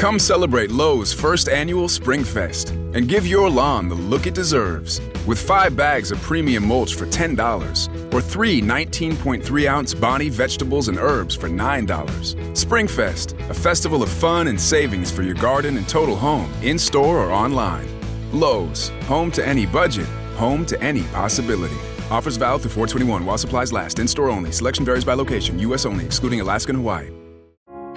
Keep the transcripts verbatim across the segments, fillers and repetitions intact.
Come celebrate Lowe's first annual Spring Fest and give your lawn the look it deserves with five bags of premium mulch for ten dollars or three nineteen point three ounce Bonnie vegetables and herbs for nine dollars. Spring Fest, a festival of fun and savings for your garden and total home, in-store or online. Lowe's, home to any budget, home to any possibility. Offers valid through four twenty-one while supplies last. In-store only. Selection varies by location. U S only. Excluding Alaska and Hawaii.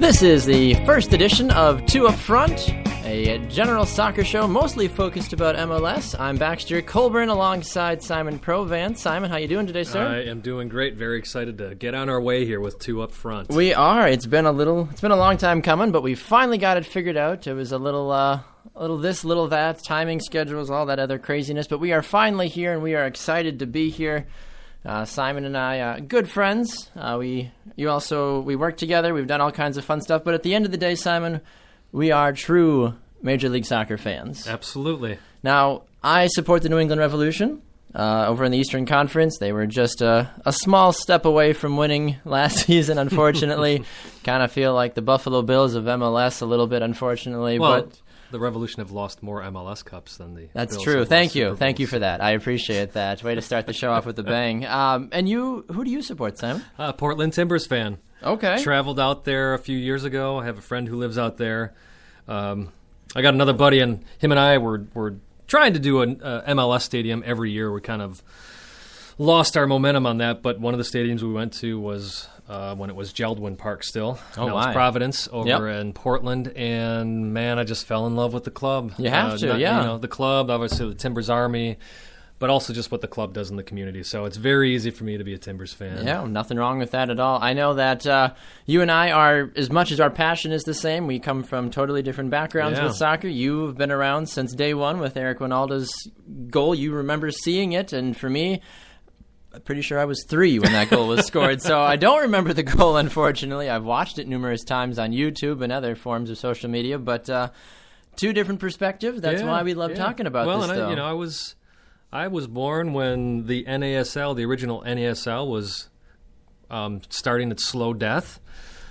This is the first edition of Two Up Front, a general soccer show mostly focused about M L S. I'm Baxter Colburn alongside Simon Provan. Simon, how you doing today, sir? I am doing great. Very excited to get on our way here with Two Up Front. We are. It's been a little. It's been a long time coming, but we finally got it figured out. It was a little, uh, a little this, little that, timing schedules, all that other craziness. But we are finally here, and we are excited to be here. Uh, Simon and I are uh, good friends. Uh, we, you also, we work together. We've done all kinds of fun stuff. But at the end of the day, Simon, we are true Major League Soccer fans. Absolutely. Now, I support the New England Revolution uh, over in the Eastern Conference. They were just a, a small step away from winning last season, unfortunately. Kind of feel like the Buffalo Bills of M L S a little bit, unfortunately. Well, but the Revolution have lost more M L S Cups than the That's Bills true. Thank you. Thank you for that. I appreciate that. Way to start the show off with a bang. Um, and you, who do you support, Sam? Uh, Portland Timbers fan. Okay. Traveled out there a few years ago. I have a friend who lives out there. Um, I got another buddy, and him and I were, were trying to do an uh, M L S stadium every year. We kind of lost our momentum on that, but one of the stadiums we went to was uh, when it was Geldwin Park still. Oh, now it's Providence over yep. in Portland, and man, I just fell in love with the club. You have uh, to, not, yeah. You know, the club, obviously the Timbers Army, but also just what the club does in the community. So it's very easy for me to be a Timbers fan. Yeah, nothing wrong with that at all. I know that uh, you and I are, as much as our passion is the same, we come from totally different backgrounds yeah. with soccer. You've been around since day one with Eric Winalda's goal. You remember seeing it, and for me, I'm pretty sure I was three when that goal was scored, so I don't remember the goal, unfortunately. I've watched it numerous times on YouTube and other forms of social media, but uh, two different perspectives. That's yeah, why we love yeah. talking about well, this, Well, and I, you know, I was I was born when the N A S L, the original N A S L, was um, starting its slow death.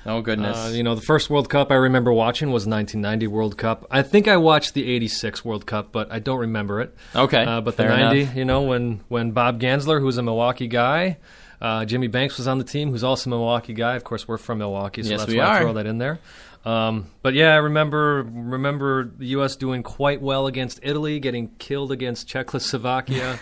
Oh, goodness. Uh, you know, the first World Cup I remember watching was nineteen ninety World Cup. I think I watched the eighty-six World Cup, but I don't remember it. Okay, uh, But fair the ninety, enough. You know, when, when Bob Gansler, who's a Milwaukee guy, uh, Jimmy Banks was on the team, who's also a Milwaukee guy. Of course, we're from Milwaukee, so yes, that's why are. I throw that in there. Um, but, yeah, I remember remember the U S doing quite well against Italy, getting killed against Czechoslovakia.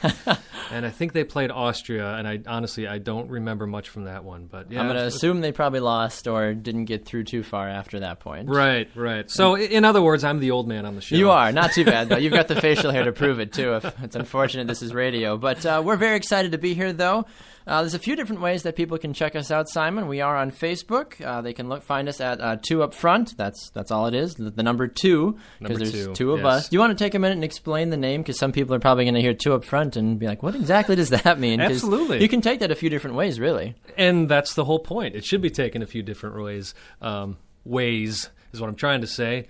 And I think they played Austria, and I honestly, I don't remember much from that one. But yeah, I'm going to assume they probably lost or didn't get through too far after that point. Right, right. So, in other words, I'm the old man on the show. You are. Not too bad, though. You've got the facial hair to prove it, too. If it's unfortunate this is radio. But uh, we're very excited to be here, though. Uh, there's a few different ways that people can check us out, Simon. We are on Facebook. Uh, they can look, find us at uh, Two Up Front. That's that's all it is, the, the number two, because there's two, two of yes. us. Do you want to take a minute and explain the name? Because some people are probably going to hear Two Up Front and be like, what exactly does that mean? Absolutely. You can take that a few different ways, really. And that's the whole point. It should be taken a few different ways, um, ways is what I'm trying to say.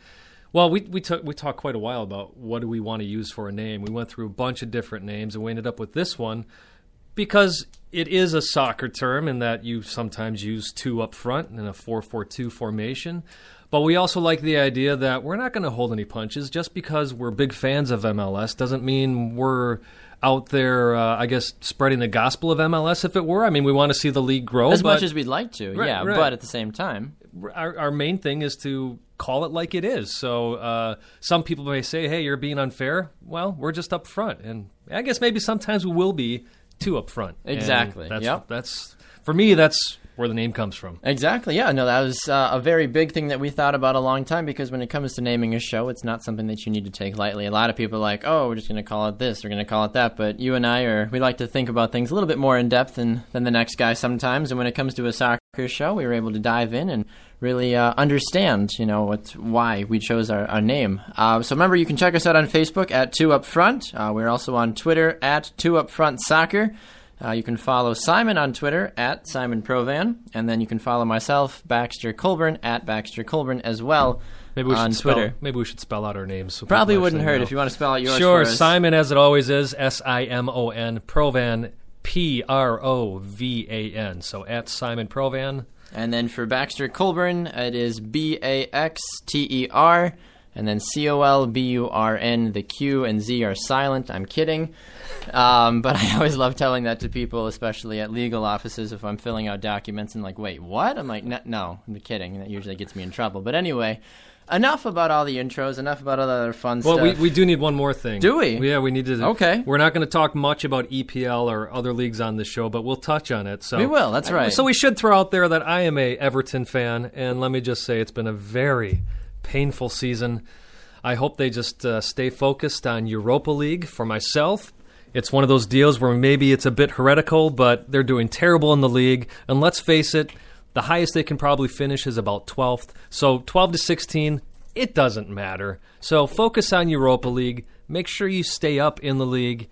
Well, we we, t- we talked quite a while about what do we want to use for a name. We went through a bunch of different names, and we ended up with this one, because it is a soccer term in that you sometimes use two up front in a four four two formation. But we also like the idea that we're not going to hold any punches. Just because we're big fans of M L S doesn't mean we're out there, uh, I guess, spreading the gospel of M L S, if it were. I mean, we want to see the league grow. As but, much as we'd like to, right, yeah. Right. But at the same time, Our, our main thing is to call it like it is. So uh, some people may say, hey, you're being unfair. Well, we're just up front. And I guess maybe sometimes we will be two up front. Exactly. That's, yep. That's for me. That's where the name comes from. Exactly, yeah. No, that was uh, a very big thing that we thought about a long time, because when it comes to naming a show, it's not something that you need to take lightly. A lot of people are like, oh, we're just going to call it this, we're going to call it that, but you and I, are we like to think about things a little bit more in depth than, than the next guy sometimes, and when it comes to a soccer show, we were able to dive in and really uh, understand, you know, what why we chose our, our name. Uh, so remember, you can check us out on Facebook at Two Up Front. Uh, we're also on Twitter at Two Up Front Soccer. Uh, you can follow Simon on Twitter at Simon Provan, and then you can follow myself, Baxter Colburn, at Baxter Colburn as well. Maybe we on should Twitter. Spell, maybe we should spell out our names. So Probably wouldn't hurt know. If you want to spell out yours. Sure, for us. Simon, as it always is, S I M O N, Provan, P R O V A N. So at Simon Provan. And then for Baxter Colburn, it is B A X T E R, and then C O L B U R N. The Q and Z are silent. I'm kidding. Um, but I always love telling that to people, especially at legal offices, if I'm filling out documents and like, wait, what? I'm like, no, I'm kidding. That usually gets me in trouble. But anyway, enough about all the intros, enough about all the other fun well, stuff. Well, we, we do need one more thing. Do we? Yeah, we need to. Okay. We're not going to talk much about E P L or other leagues on this show, but we'll touch on it. So we will, that's right. So we should throw out there that I am a Everton fan, and let me just say it's been a very painful season. I hope they just uh, stay focused on Europa League for myself. It's one of those deals where maybe it's a bit heretical, but they're doing terrible in the league, and let's face it, the highest they can probably finish is about twelfth. So twelve to sixteen, it doesn't matter. So focus on Europa League. Make sure you stay up in the league.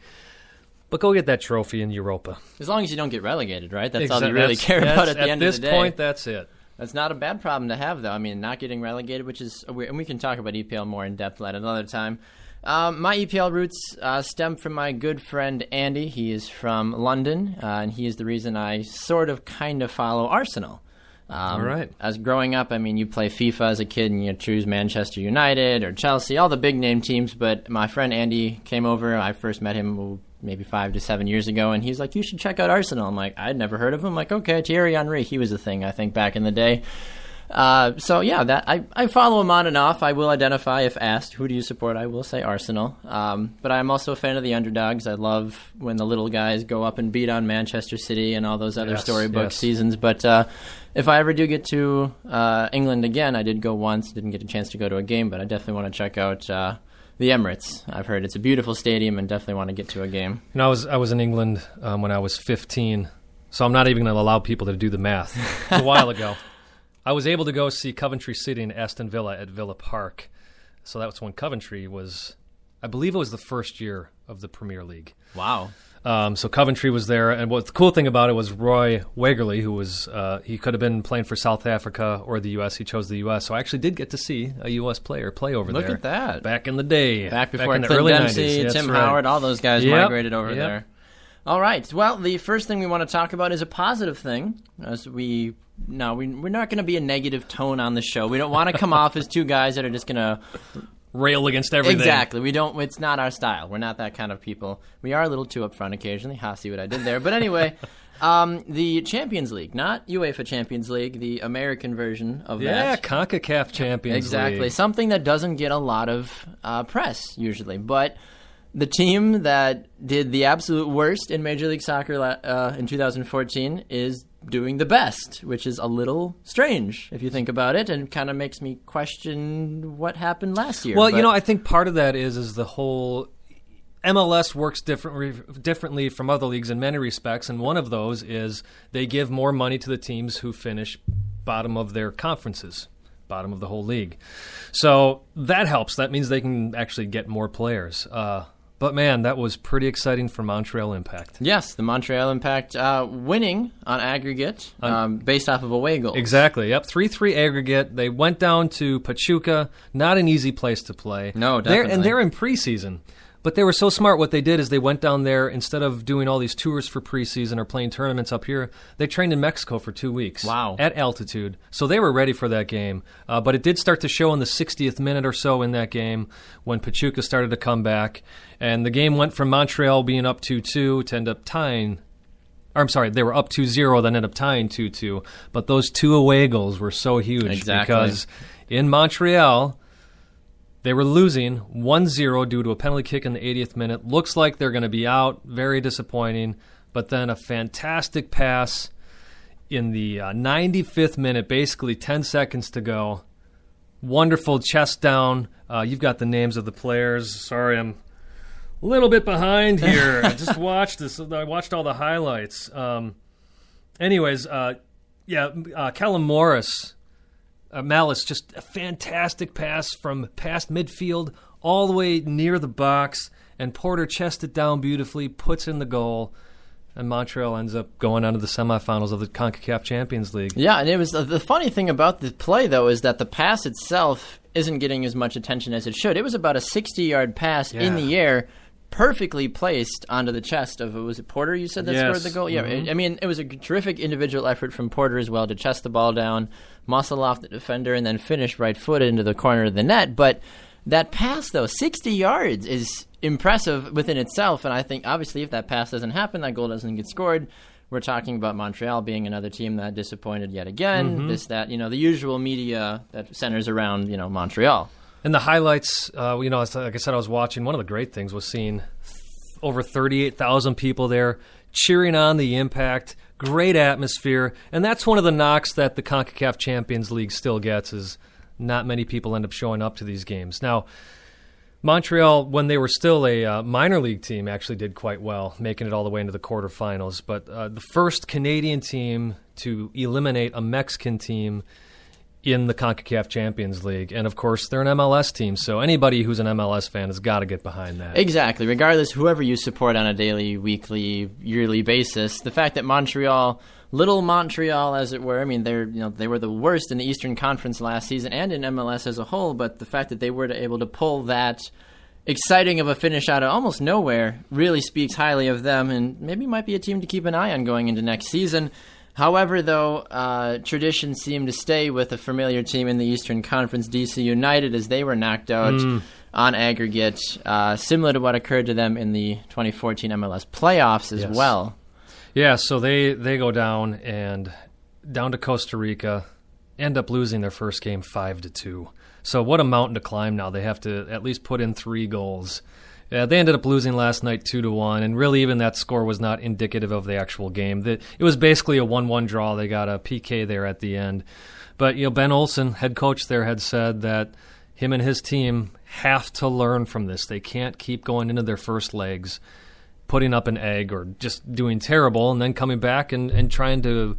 But go get that trophy in Europa. As long as you don't get relegated, right? That's exactly. all you really that's, care about at the at end of the day. At this point, that's it. That's not a bad problem to have, though. I mean, not getting relegated, which is weird. And we can talk about E P L more in depth at another time. Um, my E P L roots uh, stem from my good friend Andy. He is from London, uh, and he is the reason I sort of kind of follow Arsenal. Um, all right. As growing up, I mean, you play FIFA as a kid and you choose Manchester United or Chelsea, all the big name teams. But my friend Andy came over. I first met him maybe five to seven years ago, and he's like, you should check out Arsenal. I'm like, I'd never heard of him. I'm like, okay, Thierry Henry. He was a thing, I think, back in the day. Uh, so, yeah, that I, I follow him on and off. I will identify if asked, who do you support? I will say Arsenal. Um, but I'm also a fan of the underdogs. I love when the little guys go up and beat on Manchester City and all those other yes, storybook yes. seasons. But uh, if I ever do get to uh, England again, I did go once, didn't get a chance to go to a game, but I definitely want to check out uh, the Emirates. I've heard it's a beautiful stadium and definitely want to get to a game. And I was, I was in England um, when I was fifteen, so I'm not even going to allow people to do the math. It was a while ago. I was able to go see Coventry City and Aston Villa at Villa Park. So that was when Coventry was, I believe it was the first year of the Premier League. Wow. Um, so Coventry was there. And what the cool thing about it was Roy Wegerle, who was, uh, he could have been playing for South Africa or the U S He chose the U S So I actually did get to see a U S player play over Look there. Look at that. Back in the day. Back before back in the early Dempsey, nineties. Tim right. Howard, all those guys yep. migrated over yep. there. All right. Well, the first thing we want to talk about is a positive thing. As we no, we we're not going to be a negative tone on the show. We don't want to come off as two guys that are just going to rail against everything. Exactly. We don't. It's not our style. We're not that kind of people. We are a little too upfront occasionally. Ha, see what I did there. But anyway, um, the Champions League, not UEFA Champions League, the American version of yeah, that. Yeah, CONCACAF Champions exactly. League. Exactly. Something that doesn't get a lot of uh, press usually, but. The team that did the absolute worst in Major League Soccer uh, in two thousand fourteen is doing the best, which is a little strange if you think about it, and kind of makes me question what happened last year. Well, but. you know, I think part of that is is the whole M L S works different, differently from other leagues in many respects, and one of those is they give more money to the teams who finish bottom of their conferences. Bottom of the whole league. So that helps. That means they can actually get more players. Uh But, man, that was pretty exciting for Montreal Impact. Yes, the Montreal Impact uh, winning on aggregate um, based off of away goals. Exactly, yep. three three aggregate. They went down to Pachuca. Not an easy place to play. No, definitely. They're, and they're in preseason. But they were so smart. What they did is they went down there. Instead of doing all these tours for preseason or playing tournaments up here, they trained in Mexico for two weeks. Wow. At altitude. So they were ready for that game. Uh, but it did start to show in the sixtieth minute or so in that game when Pachuca started to come back. And the game went from Montreal being up two two to end up tying. Or, I'm sorry, they were up two zero, then ended up tying two two. But those two away goals were so huge. Exactly. Because in Montreal, they were losing one zero due to a penalty kick in the eightieth minute. Looks like they're going to be out. Very disappointing. But then a fantastic pass in the uh, ninety-fifth minute, basically ten seconds to go. Wonderful chest down. Uh, you've got the names of the players. Sorry, I'm a little bit behind here. I just watched this. I watched all the highlights. Um, anyways, uh, yeah, uh, Callum Morris, uh, Malice, just a fantastic pass from past midfield all the way near the box, and Porter chests it down beautifully, puts in the goal. And Montreal ends up going on to the semifinals of the CONCACAF Champions League. Yeah, and it was the funny thing about the play, though, is that the pass itself isn't getting as much attention as it should. It was about a sixty-yard pass yeah. in the air, perfectly placed onto the chest of, was it Porter you said that yes. scored the goal? Yeah, mm-hmm. I mean, it was a terrific individual effort from Porter as well to chest the ball down, muscle off the defender, and then finish right foot into the corner of the net. But that pass, though, sixty yards is impressive within itself, and I think obviously if that pass doesn't happen, that goal doesn't get scored. We're talking about Montreal being another team that disappointed yet again. Mm-hmm. This, that, you know, the usual media that centers around, you know, Montreal. And the highlights, uh, you know, like I said, I was watching. One of the great things was seeing over thirty-eight thousand people there cheering on the Impact. Great atmosphere, and that's one of the knocks that the CONCACAF Champions League still gets is not many people end up showing up to these games. Now, Montreal, when they were still a uh, minor league team, actually did quite well, making it all the way into the quarterfinals. But uh, the first Canadian team to eliminate a Mexican team in the CONCACAF Champions League. And, of course, they're an M L S team, so anybody who's an M L S fan has got to get behind that. Exactly. Regardless, whoever you support on a daily, weekly, yearly basis, the fact that Montreal, little Montreal as it were, I mean, they're, you know, they were the worst in the Eastern Conference last season and in M L S as a whole, but the fact that they were able to pull that exciting of a finish out of almost nowhere really speaks highly of them and maybe might be a team to keep an eye on going into next season. However, though, uh, traditions seem to stay with a familiar team in the Eastern Conference, D C United, as they were knocked out mm. on aggregate, uh, similar to what occurred to them in the twenty fourteen M L S playoffs as yes. well. Yeah, so they, they go down and down to Costa Rica, end up losing their first game five to two. So what a mountain to climb now. They have to at least put in three goals. Yeah, they ended up losing last night two to one, and really even that score was not indicative of the actual game. It was basically a one one draw. They got a P K there at the end. But you know, Ben Olsen, head coach there, had said that him and his team have to learn from this. They can't keep going into their first legs, putting up an egg or just doing terrible, and then coming back and, and trying to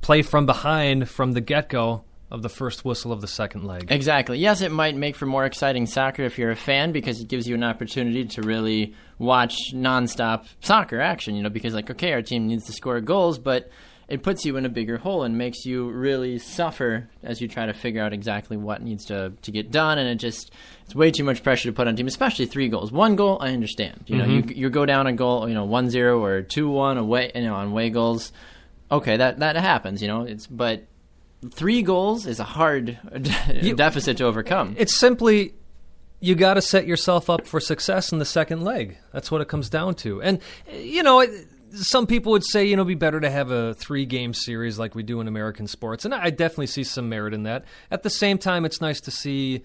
play from behind from the get-go of the first whistle of the second leg. Exactly. Yes, it might make for more exciting soccer if you're a fan because it gives you an opportunity to really watch nonstop soccer action, you know, because like, okay, our team needs to score goals, but it puts you in a bigger hole and makes you really suffer as you try to figure out exactly what needs to, to get done, and it just, it's way too much pressure to put on team, especially three goals. One goal, I understand. You know, mm-hmm. you you go down a goal, you know, one zero or two one away, you know, on away goals. Okay, that that happens, you know. It's but three goals is a hard you, deficit to overcome. It's simply you got to set yourself up for success in the second leg. That's what it comes down to. And, you know, it, some people would say, you know, it'd be better to have a three-game series like we do in American sports. And I definitely see some merit in that. At the same time, it's nice to see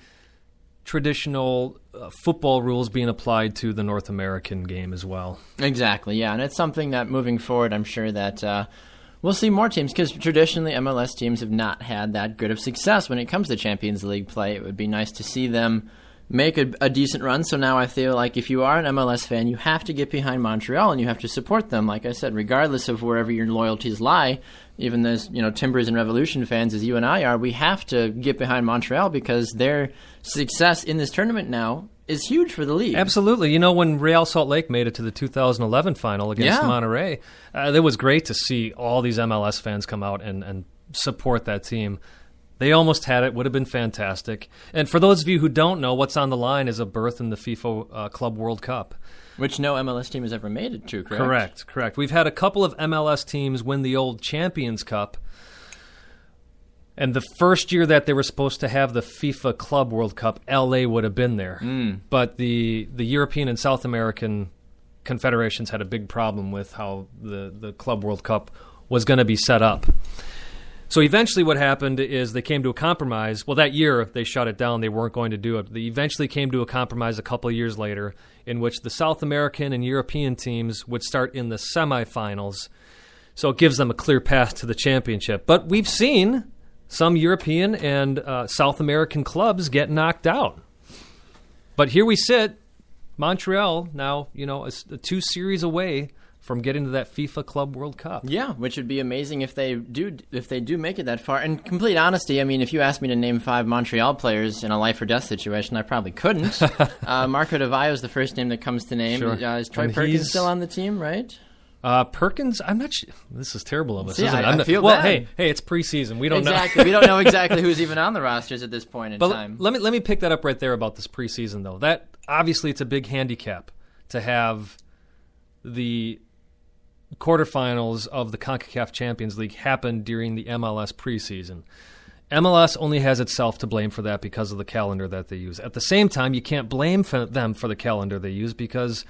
traditional uh, football rules being applied to the North American game as well. Exactly, yeah. And it's something that moving forward, I'm sure that uh, – we'll see more teams because traditionally M L S teams have not had that good of success when it comes to Champions League play. It would be nice to see them make a, a decent run. So now I feel like if you are an M L S fan, you have to get behind Montreal and you have to support them. Like I said, regardless of wherever your loyalties lie, even those, you know, Timbers and Revolution fans as you and I are, we have to get behind Montreal because their success in this tournament now is huge for the league. Absolutely. You know, when Real Salt Lake made it to the two thousand eleven final against yeah. Monterrey, uh, it was great to see all these M L S fans come out and, and support that team. They almost had it. Would have been fantastic. And for those of you who don't know, what's on the line is a berth in the FIFA uh, Club World Cup. Which no M L S team has ever made it to, correct? Correct, correct. We've had a couple of M L S teams win the old Champions Cup. And the first year that they were supposed to have the FIFA Club World Cup, L A would have been there. Mm. But the the European and South American confederations had a big problem with how the, the Club World Cup was going to be set up. So eventually what happened is they came to a compromise. Well, that year they shut it down. They weren't going to do it. They eventually came to a compromise a couple of years later in which the South American and European teams would start in the semifinals. So it gives them a clear path to the championship. But we've seen some European and uh, South American clubs get knocked out. But here we sit, Montreal now, you know, is two series away from getting to that FIFA Club World Cup. Yeah, which would be amazing if they do if they do make it that far. And complete honesty, I mean, if you asked me to name five Montreal players in a life or death situation, I probably couldn't. uh, Marco de Valle is the first name that comes to name. Sure. Uh, is Troy and Perkins still on the team, right? Uh, Perkins, I'm not sure. This is terrible of us, yeah, isn't it? I'm I not, feel well, bad. hey, hey, it's preseason. We don't exactly. know. We don't know exactly who's even on the rosters at this point in but time. Let me let me pick that up right there about this preseason, though. That obviously it's a big handicap to have the quarterfinals of the CONCACAF Champions League happen during the M L S preseason. M L S only has itself to blame for that because of the calendar that they use. At the same time, you can't blame for them for the calendar they use because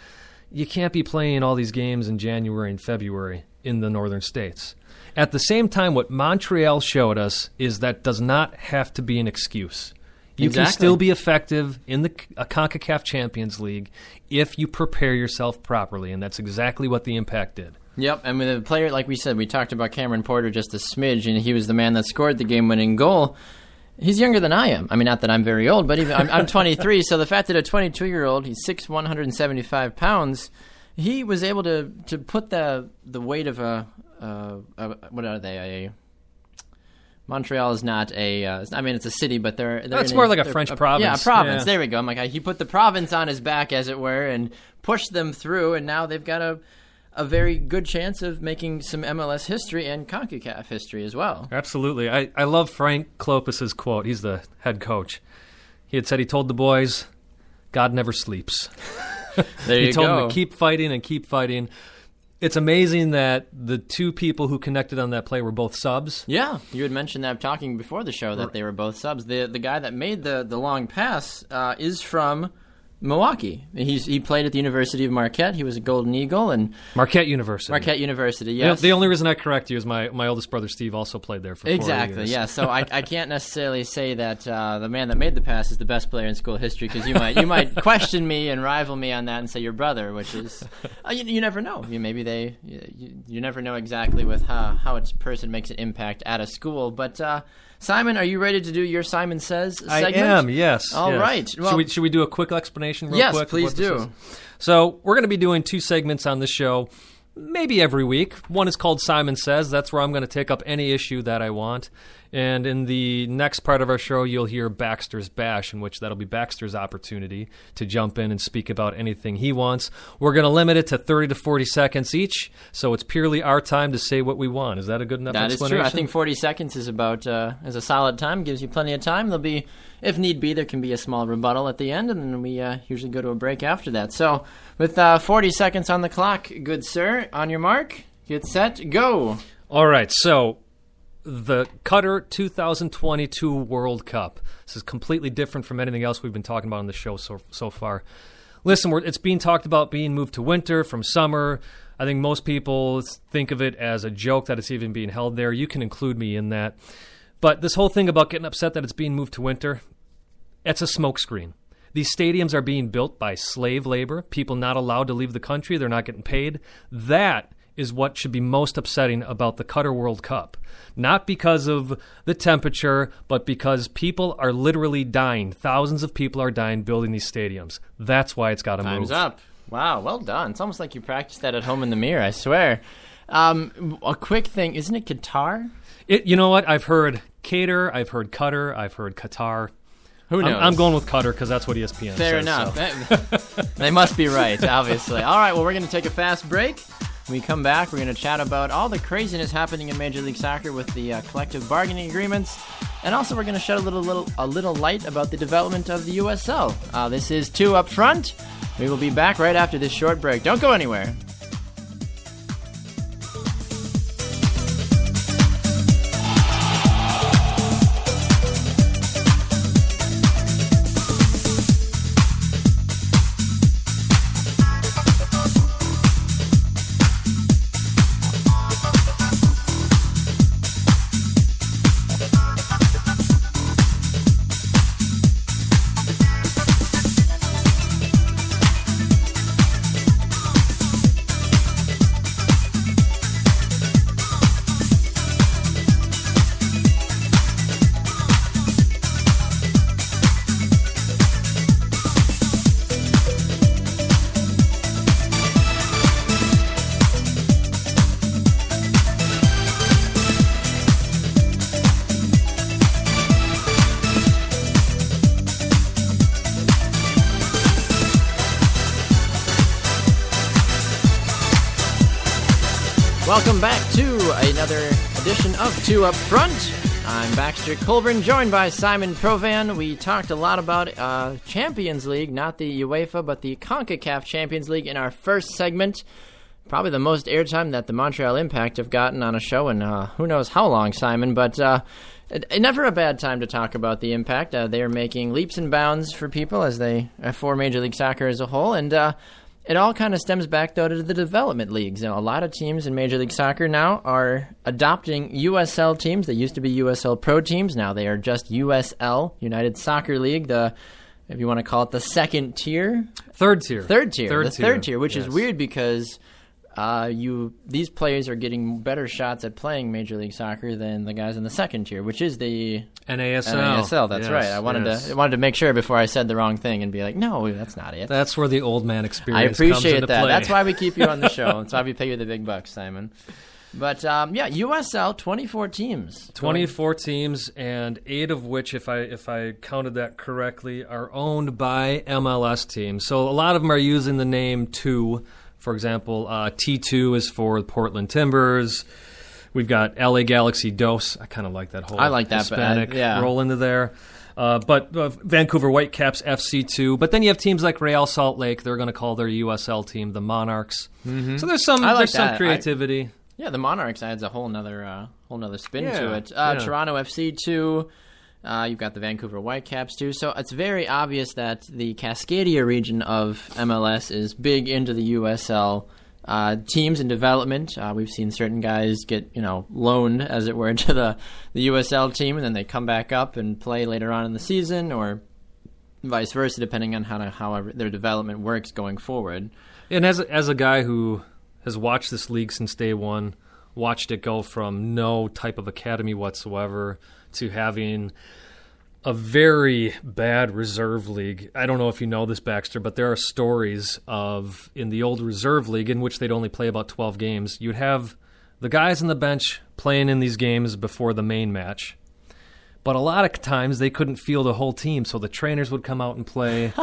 you can't be playing all these games in January and February in the northern states. At the same time, what Montreal showed us is that does not have to be an excuse. You exactly. can still be effective in the CONCACAF Champions League if you prepare yourself properly, and that's exactly what the Impact did. Yep, and with a player, like we said, we talked about Cameron Porter just a smidge, and he was the man that scored the game-winning goal. He's younger than I am. I mean, not that I'm very old, but even, I'm, I'm twenty-three, so the fact that a twenty-two-year-old, he's six one seventy-five pounds, he was able to, to put the the weight of a, uh, a what are they, a Montreal is not a uh, – I mean, it's a city, but they're, they're – It's more a, like a French a, province. Yeah, a province. Yeah. There we go. I'm like, he put the province on his back, as it were, and pushed them through, and now they've got a a very good chance of making some M L S history and CONCACAF history as well. Absolutely. I, I love Frank Klopas' quote. He's the head coach. He had said he told the boys, God never sleeps. There you go. He told them to keep fighting and keep fighting. It's amazing that the two people who connected on that play were both subs. Yeah, you had mentioned that talking before the show that they were both subs. The the guy that made the, the long pass uh, is from Milwaukee. He's, he played at the University of Marquette. He was a Golden Eagle. And Marquette University. Marquette University, yes. You know, the only reason I correct you is my, my oldest brother Steve also played there for exactly, four years. Exactly, yeah. So I, I can't necessarily say that uh, the man that made the pass is the best player in school history because you might you might question me and rival me on that and say your brother, which is uh, you, you never know. You maybe they you, you never know exactly with how, how a person makes an impact at a school. But uh, Simon, are you ready to do your Simon Says segment? I am, yes. All yes. right. Well, should we, should we do a quick explanation? Real yes, quick please do. So we're going to be doing two segments on the show, maybe every week. One is called Simon Says. That's where I'm going to take up any issue that I want. And in the next part of our show, you'll hear Baxter's Bash, in which that'll be Baxter's opportunity to jump in and speak about anything he wants. We're going to limit it to thirty to forty seconds each, so it's purely our time to say what we want. Is that a good enough that explanation? That is true. I think forty seconds is about uh, is a solid time, gives you plenty of time. There'll be, if need be, there can be a small rebuttal at the end, and then we uh, usually go to a break after that. So with uh, forty seconds on the clock, good sir, on your mark, get set, go. All right, so the Qatar two thousand twenty-two World Cup. This is completely different from anything else we've been talking about on the show so so far. Listen, we're, it's being talked about being moved to winter from summer. I think most people think of it as a joke that it's even being held there. You can include me in that. But this whole thing about getting upset that it's being moved to winter, it's a smokescreen. These stadiums are being built by slave labor, people not allowed to leave the country. They're not getting paid. That is what should be most upsetting about the Qatar World Cup. Not because of the temperature, but because people are literally dying. Thousands of people are dying building these stadiums. That's why it's got to move. Time's up. Wow, well done. It's almost like you practiced that at home in the mirror, I swear. Um, a quick thing, isn't it Qatar? It, you know what? I've heard Cater, I've heard Qatar, I've heard Qatar. Who knows? I'm, I'm going with Qatar because that's what E S P N Fair says. Fair enough. So. They must be right, obviously. All right, well, we're going to take a fast break. When we come back, we're going to chat about all the craziness happening in Major League Soccer with the uh, collective bargaining agreements, and also we're going to shed a little, little a little light about the development of the U S L. Uh, this is Two Up Front. We will be back right after this short break. Don't go anywhere. Welcome back to another edition of Two Up Front. I'm Baxter Colburn, joined by Simon Provan. We talked a lot about uh, Champions League, not the UEFA, but the CONCACAF Champions League in our first segment. Probably the most airtime that the Montreal Impact have gotten on a show in uh, who knows how long, Simon, but uh, it, it, never a bad time to talk about the Impact. Uh, they are making leaps and bounds for people as they uh, for Major League Soccer as a whole, and uh, it all kind of stems back, though, to the development leagues. You know, a lot of teams in Major League Soccer now are adopting U S L teams. They used to be U S L Pro teams. Now they are just U S L, United Soccer League, the, if you want to call it, the second tier. Third tier. Third tier. Third the tier. Third tier, which yes. is weird because uh, you these players are getting better shots at playing Major League Soccer than the guys in the second tier, which is the N A S L. N A S L, that's yes, right. I wanted yes. to I wanted to make sure before I said the wrong thing and be like, no, that's not it. That's where the old man experience comes into play. I appreciate that. Play. That's why we keep you on the show. That's why we pay you the big bucks, Simon. But, um, yeah, U S L, twenty-four teams. twenty-four teams, and eight of which, if I if I counted that correctly, are owned by M L S teams. So a lot of them are using the name two. For example, uh, T two is for Portland Timbers. We've got L A Galaxy Dos. I kind of like that whole I like that, Hispanic but I, yeah. roll into there. Uh, but uh, Vancouver Whitecaps F C two. But then you have teams like Real Salt Lake. They're going to call their U S L team the Monarchs. Mm-hmm. So there's some I like there's that. some creativity. I, yeah, the Monarchs adds a whole nother uh, whole nother spin yeah, to it. Uh, yeah. Toronto F C two. Uh, you've got the Vancouver Whitecaps, too. So it's very obvious that the Cascadia region of M L S is big into the U S L uh, teams and development. Uh, we've seen certain guys get, you know, loaned, as it were, to the, the U S L team, and then they come back up and play later on in the season, or vice versa, depending on how to, how their development works going forward. And as as a guy who has watched this league since day one, watched it go from no type of academy whatsoever to having a very bad reserve league. I don't know if you know this, Baxter, but there are stories of in the old reserve league in which they'd only play about twelve games. You'd have the guys on the bench playing in these games before the main match. But a lot of times they couldn't field a whole team, so the trainers would come out and play.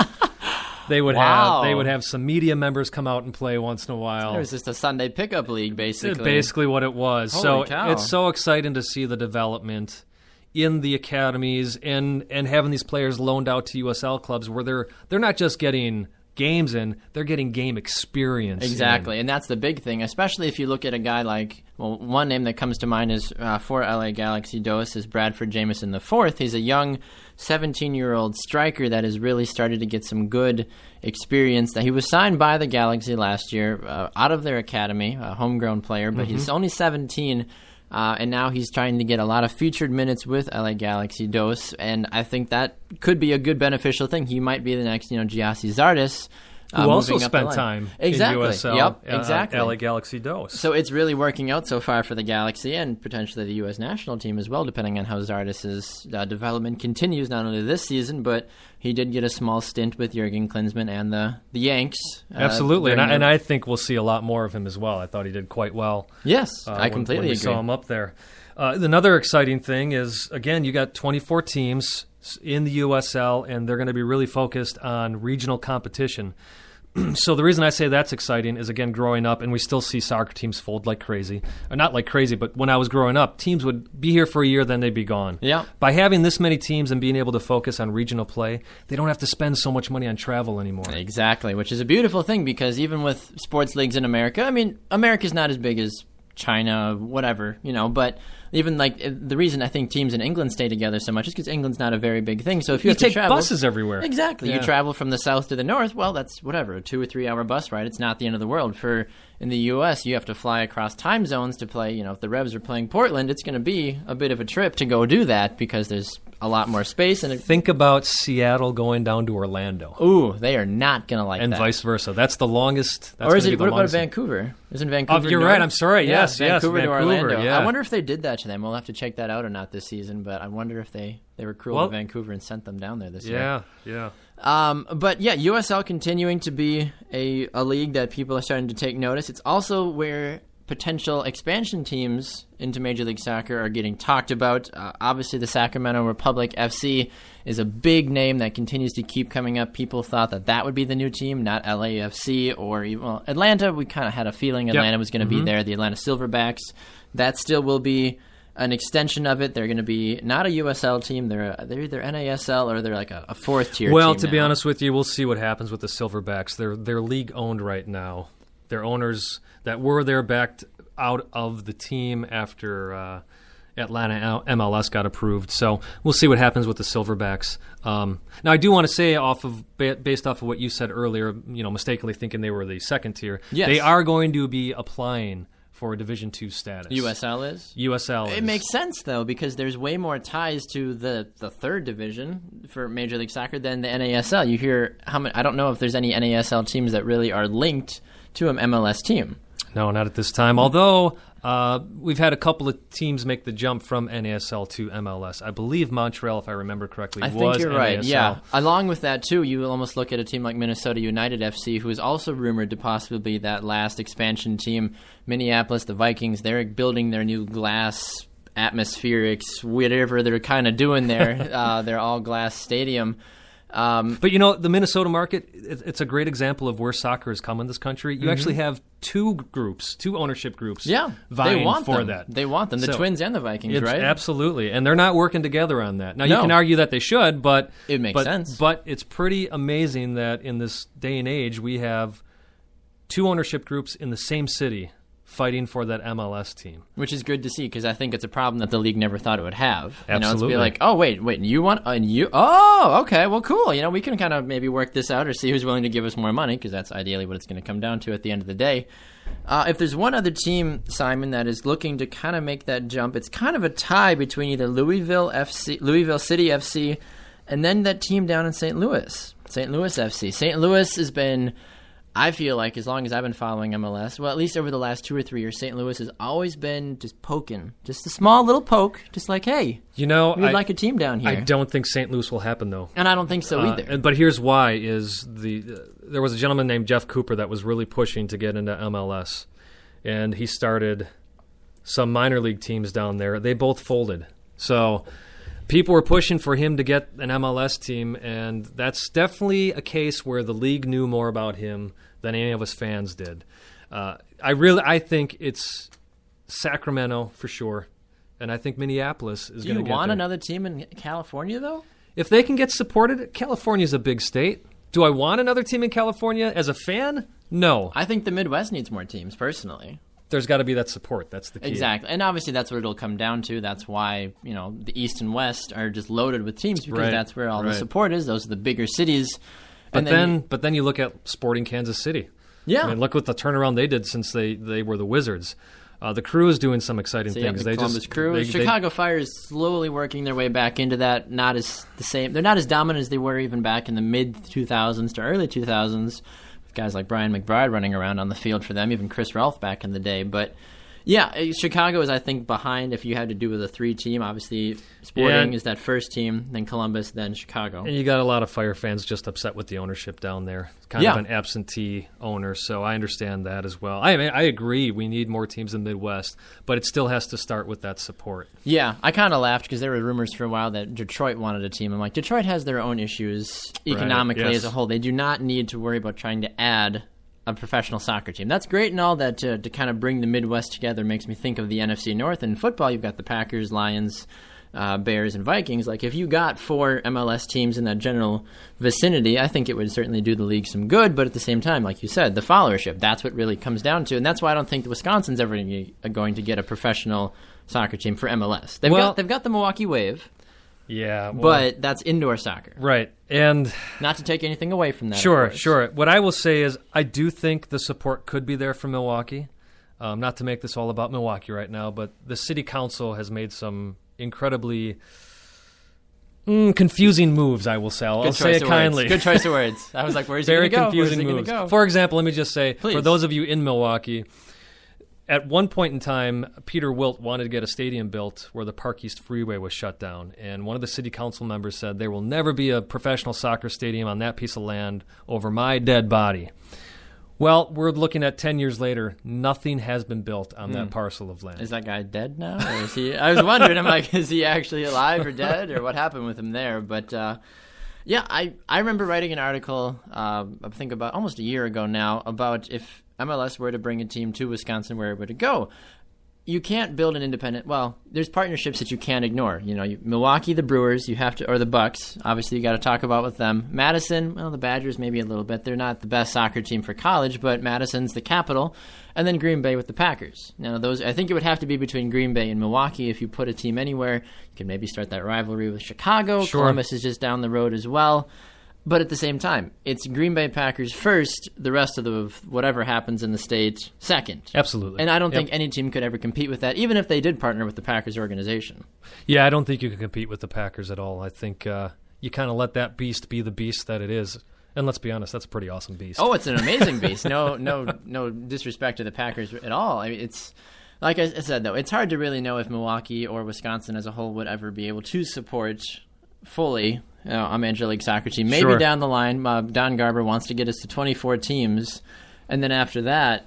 They would wow. have they would have some media members come out and play once in a while. It was just a Sunday pickup league, basically. It's basically what it was. Holy so cow. It's so exciting to see the development in the academies and, and having these players loaned out to U S L clubs where they're they're not just getting games in, they're getting game experience. Exactly, in. And that's the big thing, especially if you look at a guy like, well, one name that comes to mind is uh, for L A Galaxy Dos is Bradford Jamison the fourth. He's a young seventeen-year-old striker that has really started to get some good experience. That he was signed by the Galaxy last year uh, out of their academy, a homegrown player, but mm-hmm. he's only seventeen. Uh, and now he's trying to get a lot of featured minutes with L A Galaxy Dos, and I think that could be a good beneficial thing. He might be the next, you know, Gyasi Zardes, uh, who also spent time exactly. in U S L. Yep, exactly. Uh, L A Galaxy Dos. So it's really working out so far for the Galaxy and potentially the U S national team as well, depending on how Zardes' uh, development continues. Not only this season, but he did get a small stint with Jürgen Klinsmann and the the Yanks. Uh, Absolutely, and I, and I think we'll see a lot more of him as well. I thought he did quite well. Yes, uh, I completely when, when we agree. Saw him up there. Uh, another exciting thing is, again, you got twenty-four teams in the U S L, and they're going to be really focused on regional competition. So the reason I say that's exciting is, again, growing up, and we still see soccer teams fold like crazy. Or not like crazy, but when I was growing up, teams would be here for a year, then they'd be gone. Yeah. By having this many teams and being able to focus on regional play, they don't have to spend so much money on travel anymore. Exactly, which is a beautiful thing because even with sports leagues in America, I mean, America's not as big as China, whatever, you know, but even like the reason I think teams in England stay together so much is because England's not a very big thing. So if you, you have take to travel, buses everywhere, exactly, yeah. you travel from the south to the north. Well, that's whatever, a two or three hour bus ride. It's not the end of the world. For in the U S, you have to fly across time zones to play. You know, if the Revs are playing Portland, it's going to be a bit of a trip to go do that because there's a lot more space. And it, think about Seattle going down to Orlando. Ooh, they are not going to like and that. And vice versa. That's the longest. That's or is it? What about Vancouver? Isn't Vancouver? Oh, you're north? Right. I'm sorry. Yeah, yes, Vancouver, yes, to Vancouver, Orlando. Yeah. I wonder if they did that to them. We'll have to check that out or not this season. But I wonder if they, they were cruel well, to Vancouver and sent them down there this yeah, year. Yeah, yeah. Um, but, yeah, U S L continuing to be a, a league that people are starting to take notice. It's also where potential expansion teams into Major League Soccer are getting talked about. Uh, obviously, the Sacramento Republic F C is a big name that continues to keep coming up. People thought that that would be the new team, not L A F C or even, well, Atlanta. We kind of had a feeling Atlanta yep. was going to mm-hmm. be there. The Atlanta Silverbacks, that still will be an extension of it. They're going to be not a U S L team. They're a, they're either N A S L or they're like a, a fourth tier. Well, team to now. be honest with you, we'll see what happens with the Silverbacks. They're they're league owned right now. Their owners that were there backed out of the team after uh, Atlanta M L S got approved. So we'll see what happens with the Silverbacks. Um, now I do want to say, off of based off of what you said earlier, you know, mistakenly thinking they were the second tier. Yes. They are going to be applying for a Division two status. U S L is? U S L is. It makes sense, though, because there's way more ties to the, the third division for Major League Soccer than the N A S L. You hear how many? I don't know if there's any N A S L teams that really are linked to an M L S team. No, not at this time. Although uh, we've had a couple of teams make the jump from N A S L to M L S. I believe Montreal, if I remember correctly, I was I think you're N A S L. Right, yeah. Along with that, too, you almost look at a team like Minnesota United F C, who is also rumored to possibly be that last expansion team. Minneapolis, the Vikings, they're building their new glass atmospherics, whatever they're kind of doing there, uh, their all-glass stadium. Um, but, you know, the Minnesota market, it's a great example of where soccer has come in this country. You mm-hmm. actually have two groups, two ownership groups yeah, vying they want for them. that. They want them, the so, Twins and the Vikings, right? Absolutely, and they're not working together on that. Now, no. you can argue that they should, but it makes but, sense. But it's pretty amazing that in this day and age we have two ownership groups in the same city fighting for that M L S team. Which is good to see, because I think it's a problem that the league never thought it would have. Absolutely. You know, it's be like, oh, wait, wait, you want, and you, oh, okay, well, cool. You know, we can kind of maybe work this out or see who's willing to give us more money, because that's ideally what it's going to come down to at the end of the day. Uh, if there's one other team, Simon, that is looking to kind of make that jump, it's kind of a tie between either Louisville F C, Louisville City F C, and then that team down in Saint Louis, Saint Louis F C. Saint Louis has been, I feel like, as long as I've been following M L S, well, at least over the last two or three years, Saint Louis has always been just poking, just a small little poke, just like, hey, you know, we'd I, like a team down here. I don't think Saint Louis will happen, though. And I don't think so either. Uh, but here's why is the uh, there was a gentleman named Jeff Cooper that was really pushing to get into M L S, and he started some minor league teams down there. They both folded. So people were pushing for him to get an M L S team, and that's definitely a case where the league knew more about him than any of us fans did. Uh, I really, I think it's Sacramento for sure, and I think Minneapolis is going to get there. Do you want another team in California, though? If they can get supported, California's a big state. Do I want another team in California as a fan? No. I think the Midwest needs more teams, personally. There's got to be that support. That's the key. Exactly. And obviously that's what it'll come down to. That's why, you know, the East and West are just loaded with teams, because right. that's where all right. the support is. Those are the bigger cities. But and then, then you, but then you look at Sporting Kansas City. Yeah. I mean, look what the turnaround they did since they, they were the Wizards. Uh, the Crew is doing some exciting so, yeah, things. The they Columbus just, Crew. They, Chicago they, Fire is slowly working their way back into that. Not as the same. They're not as dominant as they were even back in the mid two thousands to early two thousands. Guys like Brian McBride running around on the field for them, even Chris Ralph back in the day. But, yeah, Chicago is, I think, behind if you had to do with a three-team. Obviously, Sporting yeah. is that first team, then Columbus, then Chicago. And you got a lot of Fire fans just upset with the ownership down there. It's kind yeah. of an absentee owner, so I understand that as well. I mean, I agree we need more teams in the Midwest, but it still has to start with that support. Yeah, I kind of laughed because there were rumors for a while that Detroit wanted a team. I'm like, Detroit has their own issues economically right. yes. as a whole. They do not need to worry about trying to add a professional soccer team. That's great and all that to, to kind of bring the Midwest together makes me think of the N F C North. In football, you've got the Packers, Lions, uh, Bears, and Vikings. Like, if you got four M L S teams in that general vicinity, I think it would certainly do the league some good, but at the same time, like you said, the followership, that's what really comes down to, and that's why I don't think Wisconsin's ever going to get a professional soccer team for M L S. They've, well, got, they've got the Milwaukee Wave. Yeah. Well, but that's indoor soccer. Right. And not to take anything away from that. Sure, sure. What I will say is I do think the support could be there for Milwaukee. Um, not to make this all about Milwaukee right now, but the city council has made some incredibly mm, confusing moves, I will say. I'll, I'll say it kindly. Good choice of words. I was like, where's it going to go? Very confusing moves. Go? For example, let me just say, Please. for those of you in Milwaukee, at one point in time, Peter Wilt wanted to get a stadium built where the Park East Freeway was shut down, and one of the city council members said, there will never be a professional soccer stadium on that piece of land over my dead body. Well, we're looking at ten years later. Nothing has been built on mm. that parcel of land. Is that guy dead now? Or is he? I was wondering, I'm like, is he actually alive or dead, or what happened with him there? But uh, yeah, I, I remember writing an article, uh, I think about almost a year ago now, about if M L S were to bring a team to Wisconsin, where it would it go? You can't build an independent. Well, there's partnerships that you can't ignore. You know, you, Milwaukee, the Brewers, you have to, or the Bucks. Obviously, you got to talk about with them. Madison, well, the Badgers maybe a little bit. They're not the best soccer team for college, but Madison's the capital, and then Green Bay with the Packers. Now, those I think it would have to be between Green Bay and Milwaukee if you put a team anywhere. You can maybe start that rivalry with Chicago. Sure. Columbus is just down the road as well. But at the same time, it's Green Bay Packers first, the rest of the whatever happens in the state second. Absolutely. And I don't yep. think any team could ever compete with that, even if they did partner with the Packers organization. Yeah, I don't think you can compete with the Packers at all. I think uh, you kind of let that beast be the beast that it is. And let's be honest, that's a pretty awesome beast. Oh, it's an amazing beast. No, no, no disrespect to the Packers at all. I mean, it's... Like I said, though, it's hard to really know if Milwaukee or Wisconsin as a whole would ever be able to support fully... You know, I'm Major League Soccer team. Maybe sure. down the line, uh, Don Garber wants to get us to twenty-four teams, and then after that,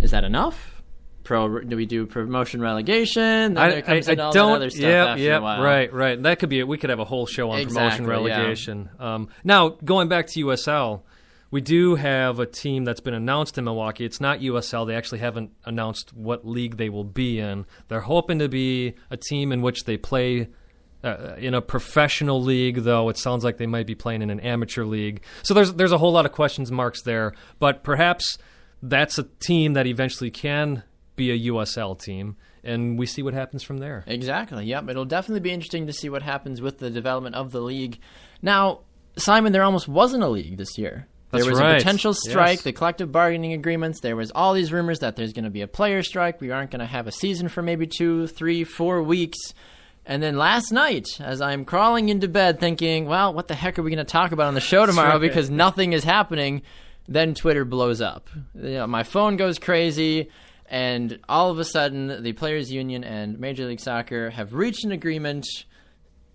is that enough? Pro? Do we do promotion relegation? Then I, there comes I, in I all don't, that other stuff yeah, after yeah, a while. Right, right. That could be it. We could have a whole show on exactly, promotion relegation. Yeah. Um, now, going back to U S L, we do have a team that's been announced in Milwaukee. It's not U S L. They actually haven't announced what league they will be in. They're hoping to be a team in which they play Uh, in a professional league, though, it sounds like they might be playing in an amateur league. So there's there's a whole lot of questions marks there. But perhaps that's a team that eventually can be a U S L team, and we see what happens from there. Exactly. Yep. It'll definitely be interesting to see what happens with the development of the league. Now, Simon, there almost wasn't a league this year. There That's was right. a potential strike, yes. the collective bargaining agreements. There was all these rumors that there's going to be a player strike. We aren't going to have a season for maybe two, three, four weeks. And then last night, as I'm crawling into bed thinking, well, what the heck are we going to talk about on the show tomorrow right. because nothing is happening, then Twitter blows up. You know, my phone goes crazy, and all of a sudden, the Players Union and Major League Soccer have reached an agreement,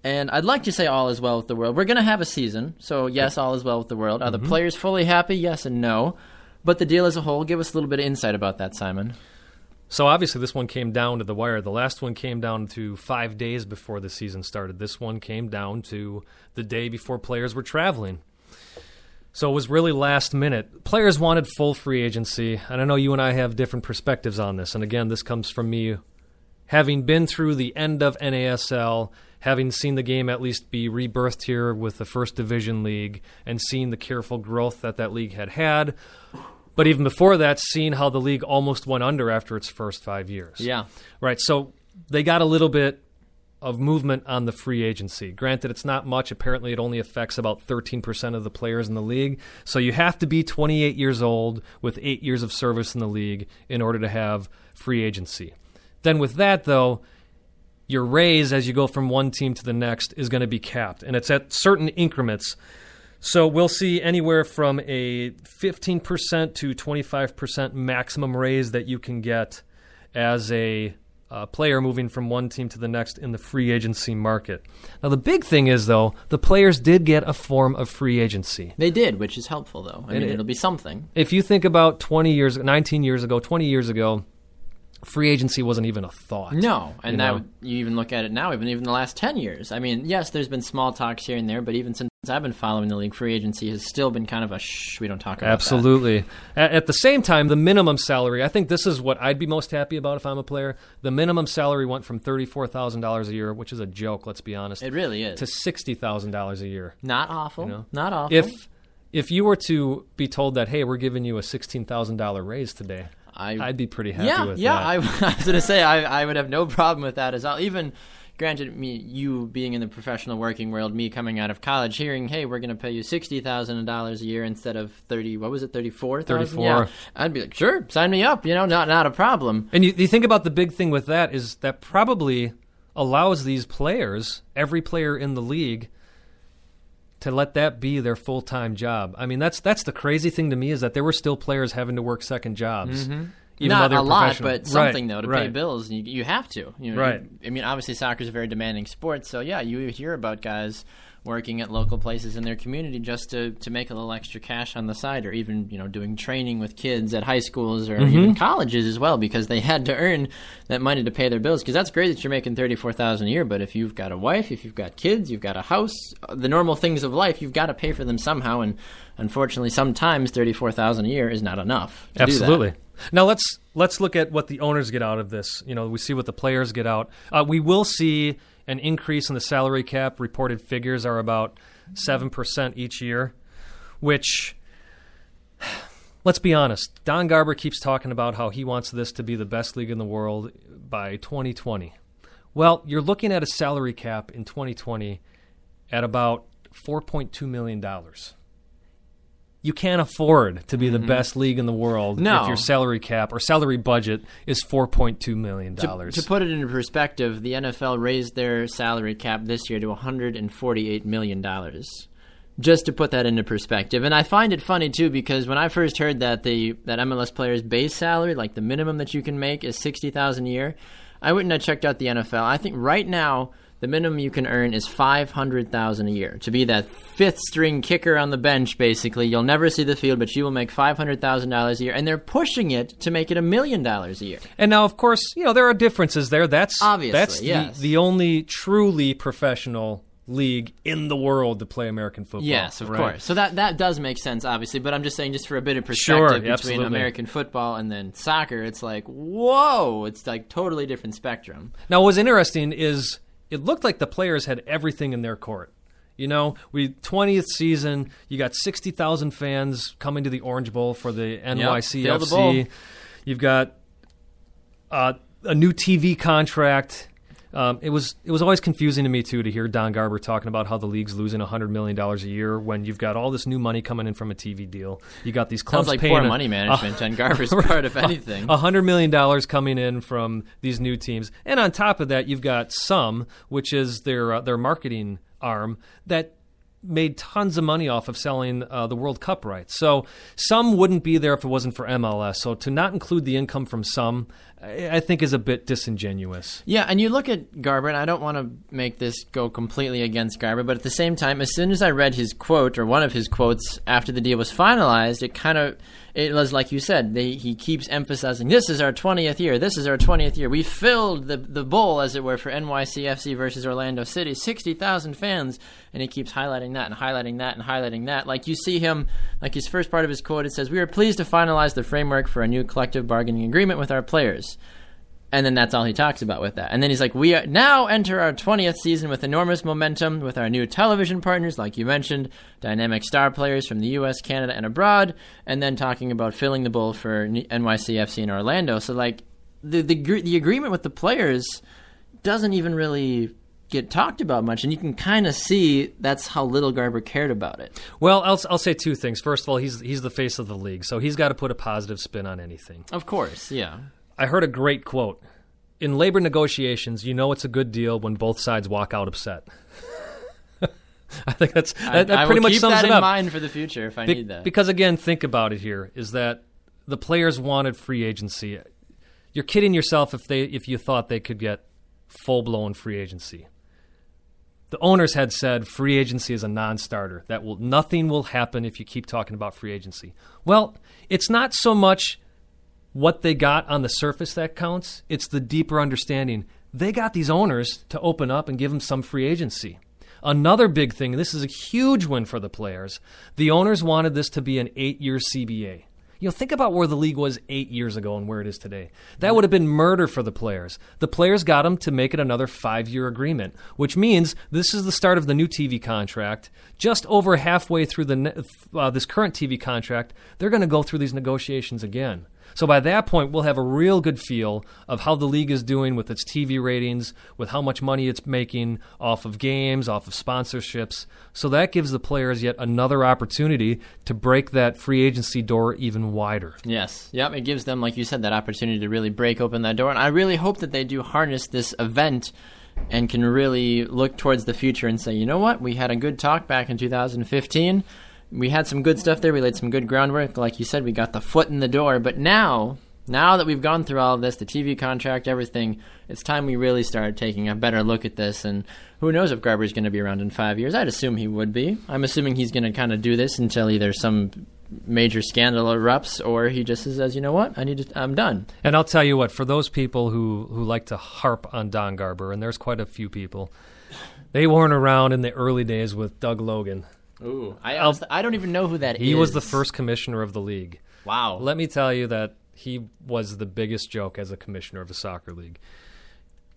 and I'd like to say all is well with the world. We're going to have a season, so yes, all is well with the world. Are mm-hmm. the players fully happy? Yes and no. But the deal as a whole, give us a little bit of insight about that, Simon. So obviously this one came down to the wire. The last one came down to five days before the season started. This one came down to the day before players were traveling. So it was really last minute. Players wanted full free agency, and I know you and I have different perspectives on this. And again, this comes from me having been through the end of N A S L, having seen the game at least be rebirthed here with the First Division League, and seeing the careful growth that that league had had. But even before that, seeing how the league almost went under after its first five years. Yeah. Right, so they got a little bit of movement on the free agency. Granted, it's not much. Apparently, it only affects about thirteen percent of the players in the league. So you have to be twenty-eight years old with eight years of service in the league in order to have free agency. Then with that, though, your raise as you go from one team to the next is going to be capped, and it's at certain increments. So we'll see anywhere from a fifteen percent to twenty-five percent maximum raise that you can get as a uh, player moving from one team to the next in the free agency market. Now, the big thing is, though, the players did get a form of free agency. They did, which is helpful, though. I mean, it, it'll be something. If you think about twenty years, nineteen years ago, twenty years ago, free agency wasn't even a thought. No, and you now know? You even look at it now, even even the last ten years. I mean, yes, there's been small talks here and there, but even since I've been following the league, free agency has still been kind of a shh, we don't talk about Absolutely. That. Absolutely. At the same time, the minimum salary, I think this is what I'd be most happy about if I'm a player. The minimum salary went from thirty-four thousand dollars a year, which is a joke, let's be honest. It really is. To sixty thousand dollars a year. Not awful. You know? Not awful. If, if you were to be told that, hey, we're giving you a sixteen thousand dollars raise today, I, I'd be pretty happy yeah, with yeah, that. Yeah, I, I was going to say, I, I would have no problem with that as well. Even, granted, me, you being in the professional working world, me coming out of college, hearing, hey, we're going to pay you sixty thousand dollars a year instead of thirty what was it, thirty-four thousand dollars? thirty-four Yeah. I'd be like, sure, sign me up, you know, not not a problem. And you, you think about the big thing with that is that probably allows these players, every player in the league, to let that be their full-time job. I mean, that's that's the crazy thing to me is that there were still players having to work second jobs. Mm-hmm. Even Not a lot, but something, right, though, to right. pay bills. You, you have to. You know, right. You, I mean, obviously, soccer is a very demanding sport, so, yeah, you hear about guys working at local places in their community just to, to make a little extra cash on the side, or even, you know, doing training with kids at high schools or mm-hmm. even colleges as well, because they had to earn that money to pay their bills. Because that's great that you're making thirty-four thousand dollars a year, but if you've got a wife, if you've got kids, you've got a house, the normal things of life, you've got to pay for them somehow. And unfortunately, sometimes thirty-four thousand dollars a year is not enough to Absolutely. do that. Now let's let's look at what the owners get out of this. You know, we see what the players get out. Uh, we will see an increase in the salary cap. Reported figures are about seven percent each year, which, let's be honest, Don Garber keeps talking about how he wants this to be the best league in the world by twenty twenty. Well, you're looking at a salary cap in twenty twenty at about four point two million dollars. You can't afford to be mm-hmm. the best league in the world no. if your salary cap or salary budget is four point two million dollars. To, to put it into perspective, the N F L raised their salary cap this year to one hundred forty-eight million dollars, just to put that into perspective. And I find it funny, too, because when I first heard that the that M L S player's base salary, like the minimum that you can make, is sixty thousand dollars a year, I wouldn't have checked out the N F L. I think right now the minimum you can earn is five hundred thousand dollars a year. To be that fifth-string kicker on the bench, basically. You'll never see the field, but you will make five hundred thousand dollars a year. And they're pushing it to make it a million dollars a year. And now, of course, you know, there are differences there. That's obviously that's yes. the, the only truly professional league in the world to play American football. Yes, of right? course. So that, that does make sense, obviously. But I'm just saying, just for a bit of perspective sure, between absolutely. American football and then soccer, it's like, whoa, it's like totally different spectrum. Now, what's interesting is it looked like the players had everything in their court. You know, we twentieth season, you got sixty thousand fans coming to the Orange Bowl for the N Y C F C. Yep, the bowl. You've got uh, a new T V contract. Um, it was it was always confusing to me, too, to hear Don Garber talking about how the league's losing one hundred million dollars a year when you've got all this new money coming in from a T V deal. You got these clubs paying. Sounds like poor a, money management uh, on Garber's part, if anything. one hundred million dollars coming in from these new teams. And on top of that, you've got some, which is their, uh, their marketing arm, that made tons of money off of selling uh, the World Cup rights. So some wouldn't be there if it wasn't for M L S. So to not include the income from some, I think, is a bit disingenuous. Yeah, and you look at Garber, and I don't want to make this go completely against Garber, but at the same time, as soon as I read his quote, or one of his quotes, after the deal was finalized, it kind of, it was like you said, they, he keeps emphasizing, this is our twentieth year, this is our twentieth year. We filled the the bowl, as it were, for N Y C F C versus Orlando City, sixty thousand fans, and he keeps highlighting that and highlighting that and highlighting that. Like you see him, like his first part of his quote, it says, we are pleased to finalize the framework for a new collective bargaining agreement with our players. And then that's all he talks about with that. And then he's like, we are now enter our twentieth season with enormous momentum with our new television partners, like you mentioned, dynamic star players from the U S, Canada, and abroad, and then talking about filling the bowl for N Y C F C in Orlando. So, like, the the, the agreement with the players doesn't even really get talked about much, and you can kind of see that's how little Garber cared about it. Well, I'll, I'll say two things. First of all, he's he's the face of the league, so he's got to put a positive spin on anything. Of course, yeah. I heard a great quote. In labor negotiations, you know it's a good deal when both sides walk out upset. I think that's that, I, that I pretty much sums it up. I will keep that in mind for the future if I Be- need that. Because, again, think about it here, is that the players wanted free agency. You're kidding yourself if they if you thought they could get full-blown free agency. The owners had said free agency is a non-starter. That will nothing will happen if you keep talking about free agency. Well, it's not so much what they got on the surface that counts. It's the deeper understanding. They got these owners to open up and give them some free agency. Another big thing, this is a huge win for the players, the owners wanted this to be an eight-year C B A. You know, think about where the league was eight years ago and where it is today. That would have been murder for the players. The players got them to make it another five-year agreement, which means this is the start of the new T V contract. Just over halfway through the uh, this current T V contract, they're going to go through these negotiations again. So by that point, we'll have a real good feel of how the league is doing with its T V ratings, with how much money it's making off of games, off of sponsorships. So that gives the players yet another opportunity to break that free agency door even wider. Yes. Yep. It gives them, like you said, that opportunity to really break open that door. And I really hope that they do harness this event and can really look towards the future and say, you know what? We had a good talk back in two thousand fifteen. We had some good stuff there. We laid some good groundwork. Like you said, we got the foot in the door. But now now that we've gone through all of this, the T V contract, everything, it's time we really started taking a better look at this. And who knows if Garber's going to be around in five years. I'd assume he would be. I'm assuming he's going to kind of do this until either some major scandal erupts or he just says, you know what, I need to, I'm done. And I'll tell you what, for those people who, who like to harp on Don Garber, and there's quite a few people, they weren't around in the early days with Doug Logan. Ooh, I, I, was, I don't even know who that he is. He was the first commissioner of the league. Wow. Let me tell you that he was the biggest joke as a commissioner of a soccer league.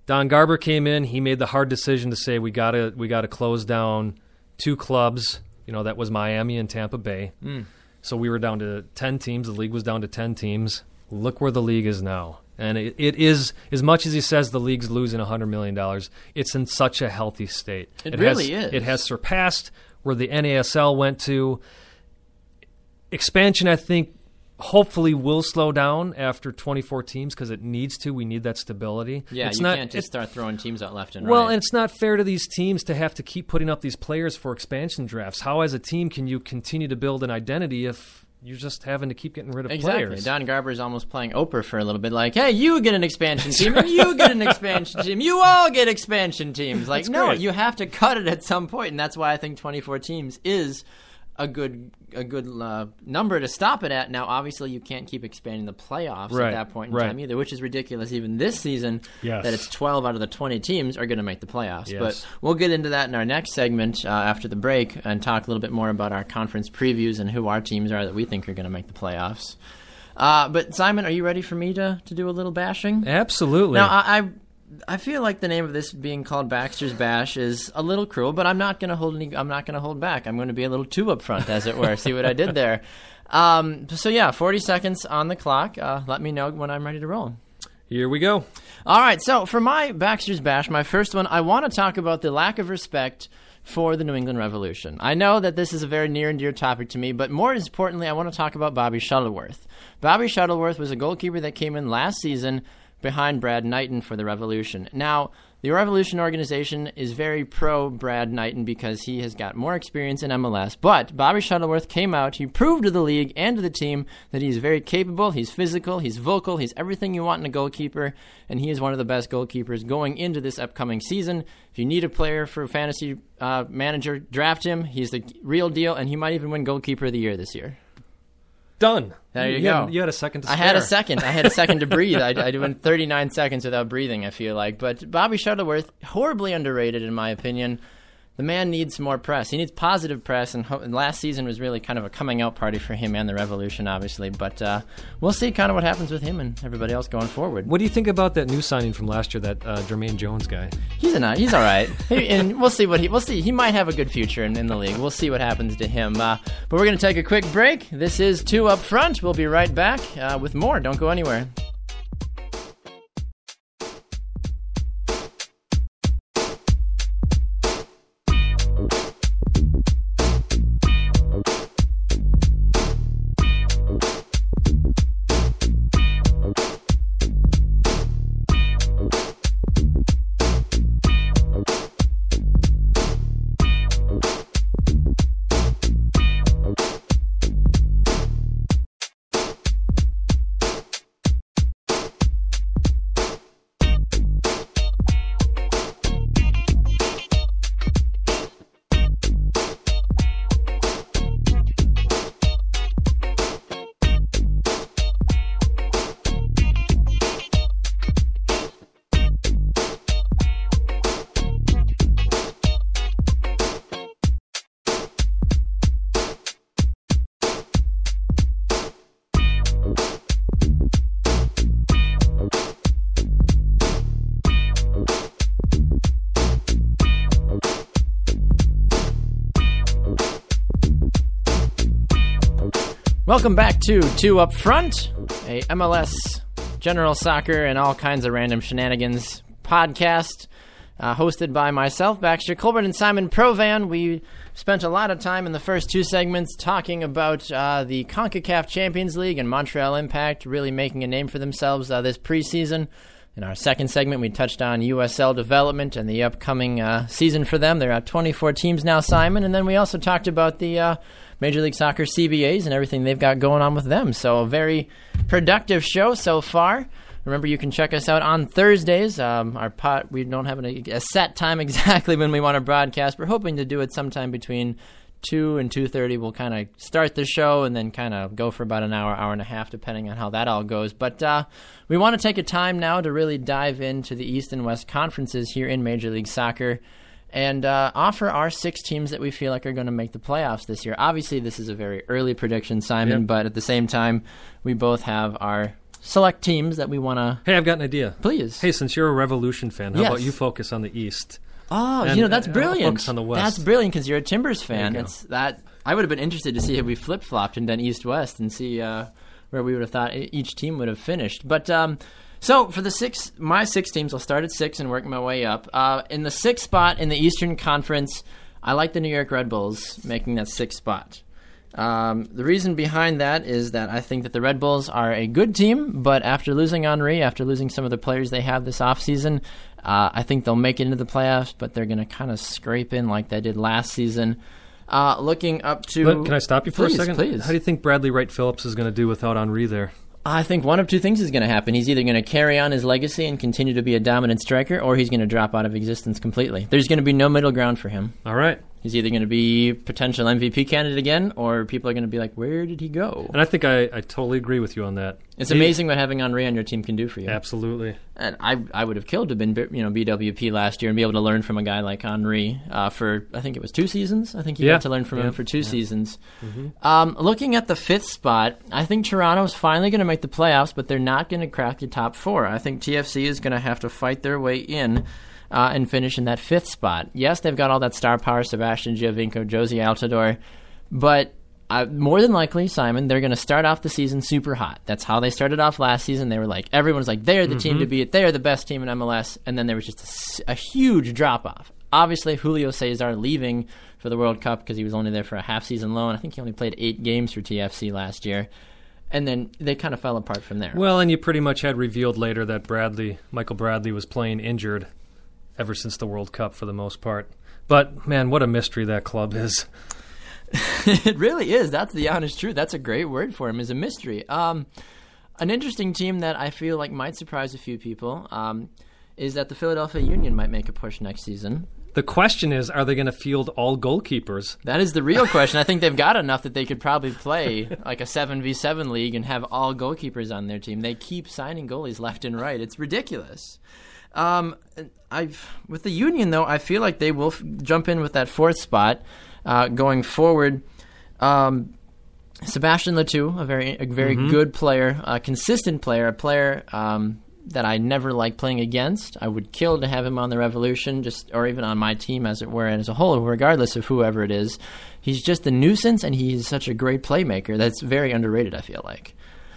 Don Garber came in. He made the hard decision to say we gotta we gotta close down two clubs. You know, that was Miami and Tampa Bay. Mm. So we were down to ten teams. The league was down to ten teams. Look where the league is now. And it, it is, as much as he says the league's losing one hundred million dollars, it's in such a healthy state. It, it really has, is. It has surpassed where the N A S L went to. Expansion, I think, hopefully will slow down after twenty-four teams because it needs to. We need that stability. Yeah, it's you not, can't just start throwing teams out left and well, right. Well, and it's not fair to these teams to have to keep putting up these players for expansion drafts. How, as a team, can you continue to build an identity if you're just having to keep getting rid of exactly. players? Don Garber's almost playing Oprah for a little bit, like, hey, you get an expansion team, and you get an expansion team, you all get expansion teams. Like, that's no, great. You have to cut it at some point, and that's why I think twenty-four teams is a good a good uh, number to stop it at. Now, obviously, you can't keep expanding the playoffs right, at that point in right. time either, which is ridiculous even this season yes. that it's twelve out of the twenty teams are going to make the playoffs. Yes. But we'll get into that in our next segment uh, after the break and talk a little bit more about our conference previews and who our teams are that we think are going to make the playoffs. Uh, but, Simon, are you ready for me to, to do a little bashing? Absolutely. Now, I... I I feel like the name of this being called Baxter's Bash is a little cruel, but I'm not going to hold any, I'm not going to hold back. I'm going to be a little too up front, as it were. See what I did there. Um, so yeah, forty seconds on the clock. Uh, let me know when I'm ready to roll. Here we go. All right. So for my Baxter's Bash, my first one, I want to talk about the lack of respect for the New England Revolution. I know that this is a very near and dear topic to me, but more importantly, I want to talk about Bobby Shuttleworth. Bobby Shuttleworth was a goalkeeper that came in last season behind Brad Knighton for the Revolution. Now, the Revolution organization is very pro-Brad Knighton because he has got more experience in M L S, but Bobby Shuttleworth came out, he proved to the league and to the team that he's very capable, he's physical, he's vocal, he's everything you want in a goalkeeper, and he is one of the best goalkeepers going into this upcoming season. If you need a player for fantasy uh, manager, draft him. He's the real deal, and he might even win Goalkeeper of the Year this year. Done. There you, you go. Had, you had a second to spare. I had a second. I had a second to breathe. I, I went thirty-nine seconds without breathing, I feel like. But Bobby Shuttleworth, horribly underrated in my opinion. The man needs more press. He needs positive press, and, ho- and last season was really kind of a coming-out party for him and the Revolution, obviously. But uh, we'll see kind of what happens with him and everybody else going forward. What do you think about that new signing from last year, that uh, Jermaine Jones guy? He's a he's all right, he, and we'll see what he we'll see. He might have a good future in, in the league. We'll see what happens to him. Uh, but we're going to take a quick break. This is Two Up Front. We'll be right back uh, with more. Don't go anywhere. Welcome back to Two Up Front, a M L S, general soccer, and all kinds of random shenanigans podcast uh, hosted by myself, Baxter Colburn, and Simon Provan. We spent a lot of time in the first two segments talking about uh, the CONCACAF Champions League and Montreal Impact really making a name for themselves uh, this preseason. In our second segment, we touched on U S L development and the upcoming uh, season for them. There are twenty-four teams now, Simon. And then we also talked about the uh, Major League Soccer C B As and everything they've got going on with them. So a very productive show so far. Remember, you can check us out on Thursdays. Um, our pot, we don't have an, a set time exactly when we want to broadcast. We're hoping to do it sometime between two and two thirty. We'll kind of start the show and then kind of go for about an hour, hour and a half, depending on how that all goes. But uh, we want to take a time now to really dive into the East and West conferences here in Major League Soccer and uh, offer our six teams that we feel like are going to make the playoffs this year. Obviously, this is a very early prediction, Simon, yep. But at the same time, we both have our select teams that we want to... Hey, I've got an idea. Please. Hey, since you're a Revolution fan, how yes. about you focus on the East? Oh, and, you know, that's brilliant. Focus on the West. That's brilliant because you're a Timbers fan. It's that I would have been interested to see if we flip-flopped and done East-West and see uh, where we would have thought each team would have finished. But um, so for the six, my six teams, I'll start at six and work my way up. Uh, in the sixth spot in the Eastern Conference, I like the New York Red Bulls making that sixth spot. Um, the reason behind that is that I think that the Red Bulls are a good team, but after losing Henry, after losing some of the players they have this offseason, uh, I think they'll make it into the playoffs, but they're going to kind of scrape in like they did last season. Uh, looking up to... But can I stop you for please, a second? Please. How do you think Bradley Wright Phillips is going to do without Henry there? I think one of two things is going to happen. He's either going to carry on his legacy and continue to be a dominant striker, or he's going to drop out of existence completely. There's going to be no middle ground for him. All right. He's either going to be potential M V P candidate again, or people are going to be like, where did he go? And I think I, I totally agree with you on that. It's he, amazing what having Henry on your team can do for you. Absolutely. And I I would have killed to have been, you know, B W P last year and be able to learn from a guy like Henry uh, for, I think it was two seasons. I think you yeah. got to learn from yeah. him for two yeah. seasons. Mm-hmm. Um, looking at the fifth spot, I think Toronto is finally going to make the playoffs, but they're not going to crack the top four. I think T F C is going to have to fight their way in. Uh, and finish in that fifth spot. Yes, they've got all that star power, Sebastian Giovinco, Jozy Altidore, but uh, more than likely, Simon, they're going to start off the season super hot. That's how they started off last season. They were like, everyone's like, they're the mm-hmm. team to beat. They're the best team in M L S. And then there was just a, a huge drop-off. Obviously, Julio Cesar leaving for the World Cup because he was only there for a half-season loan. I think he only played eight games for T F C last year. And then they kind of fell apart from there. Well, and you pretty much had revealed later that Bradley, Michael Bradley was playing injured ever since the World Cup for the most part. But, man, what a mystery that club is. It really is. That's the honest truth. That's a great word for him, is a mystery. Um, an interesting team that I feel like might surprise a few people um, is that the Philadelphia Union might make a push next season. The question is, are they going to field all goalkeepers? That is the real question. I think they've got enough that they could probably play like a seven v seven league and have all goalkeepers on their team. They keep signing goalies left and right. It's ridiculous. Um, I've with the Union, though, I feel like they will f- jump in with that fourth spot uh, going forward. Um, Sebastian Latou, a very, a very mm-hmm. good player, a consistent player, a player um, that I never like playing against. I would kill to have him on the Revolution, just or even on my team, as it were, and as a whole, regardless of whoever it is. He's just a nuisance, and he's such a great playmaker. That's very underrated, I feel like.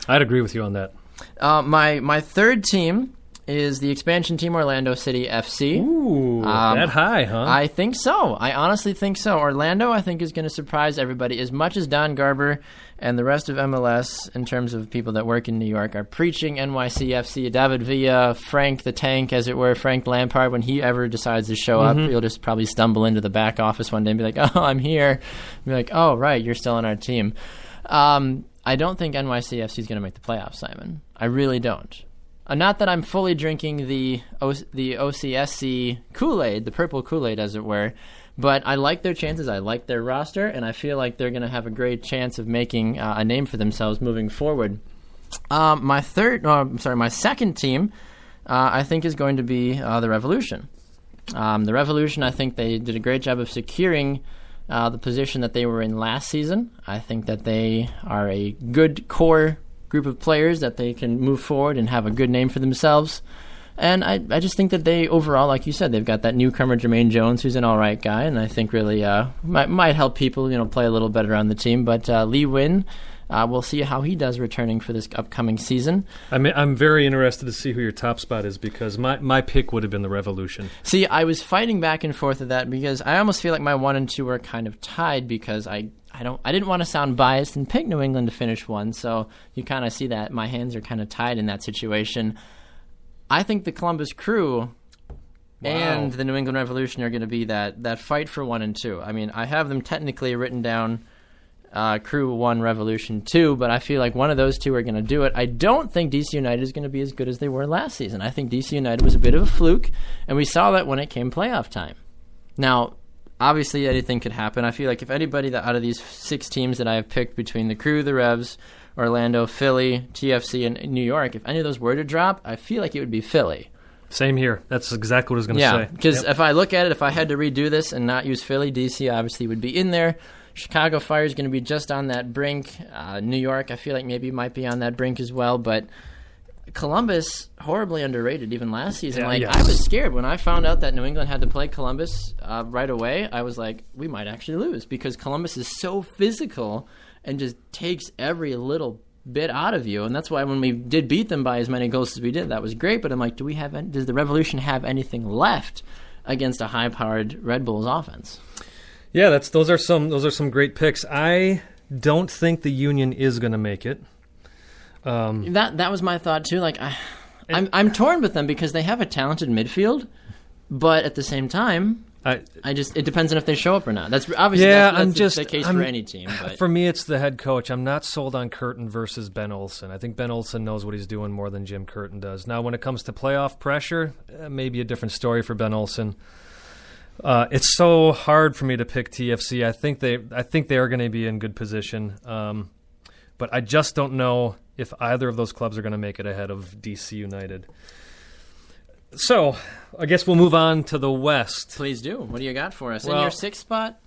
I'd agree with you on that. Uh, my my third team is the expansion team Orlando City F C. Ooh, um, that high, huh? I think so. I honestly think so. Orlando, I think, is going to surprise everybody. As much as Don Garber and the rest of M L S, in terms of people that work in New York, are preaching N Y C F C, David Villa, Frank the Tank, as it were, Frank Lampard, when he ever decides to show mm-hmm. up, he'll just probably stumble into the back office one day and be like, oh, I'm here. And be like, oh, right, you're still on our team. Um, I don't think N Y C F C is going to make the playoffs, Simon. I really don't. Uh, not that I'm fully drinking the o- the O C S C Kool-Aid, the purple Kool-Aid, as it were, but I like their chances. I like their roster, and I feel like they're going to have a great chance of making uh, a name for themselves moving forward. Um, my third, oh, I'm sorry, my second team, uh, I think, is going to be uh, the Revolution. Um, the Revolution, I think, they did a great job of securing uh, the position that they were in last season. I think that they are a good core group of players that they can move forward and have a good name for themselves. And I, I just think that they overall, like you said, they've got that newcomer Jermaine Jones, who's an all right guy, and I think really uh, might might help people, you know, play a little better on the team. But uh, Lee Wynn, uh, we'll see how he does returning for this upcoming season. I'm I'm very interested to see who your top spot is, because my, my pick would have been the Revolution. See, I was fighting back and forth at that because I almost feel like my one and two are kind of tied, because I. I don't. I didn't want to sound biased and pick New England to finish one, so you kind of see that my hands are kind of tied in that situation. I think the Columbus Crew wow. and the New England Revolution are going to be that that fight for one and two. I mean, I have them technically written down uh, Crew one, Revolution two, but I feel like one of those two are going to do it. I don't think D C United is going to be as good as they were last season. I think D C United was a bit of a fluke, and we saw that when it came playoff time. Now, obviously, anything could happen. I feel like if anybody that out of these six teams that I have picked between the Crew, the Revs, Orlando, Philly, T F C, and New York, if any of those were to drop, I feel like it would be Philly. Same here. That's exactly what I was going to yeah, say. Yeah, because yep. if I look at it, if I had to redo this and not use Philly, D C obviously would be in there. Chicago Fire is going to be just on that brink. Uh, New York, I feel like maybe might be on that brink as well, but Columbus, horribly underrated even last season. Yeah, like yes. I was scared when I found out that New England had to play Columbus uh, right away. I was like, we might actually lose because Columbus is so physical and just takes every little bit out of you. And that's why when we did beat them by as many goals as we did, that was great. But I'm like, do we have? Any, does the Revolution have anything left against a high-powered Red Bulls offense? Yeah, that's those are some those are some great picks. I don't think the Union is going to make it. Um, that that was my thought too. Like I, I'm I'm torn with them because they have a talented midfield, but at the same time, I I just it depends on if they show up or not. That's obviously yeah. That's, that's I'm the, just the case I'm, for any team. But. For me, it's the head coach. I'm not sold on Curtin versus Ben Olsen. I think Ben Olsen knows what he's doing more than Jim Curtin does. Now, when it comes to playoff pressure, uh, maybe a different story for Ben Olsen. Uh, it's so hard for me to pick T F C. I think they I think they are going to be in good position, um, but I just don't know if either of those clubs are going to make it ahead of D C United. So I guess we'll move on to the West. Please do. What do you got for us? Well, in your sixth spot?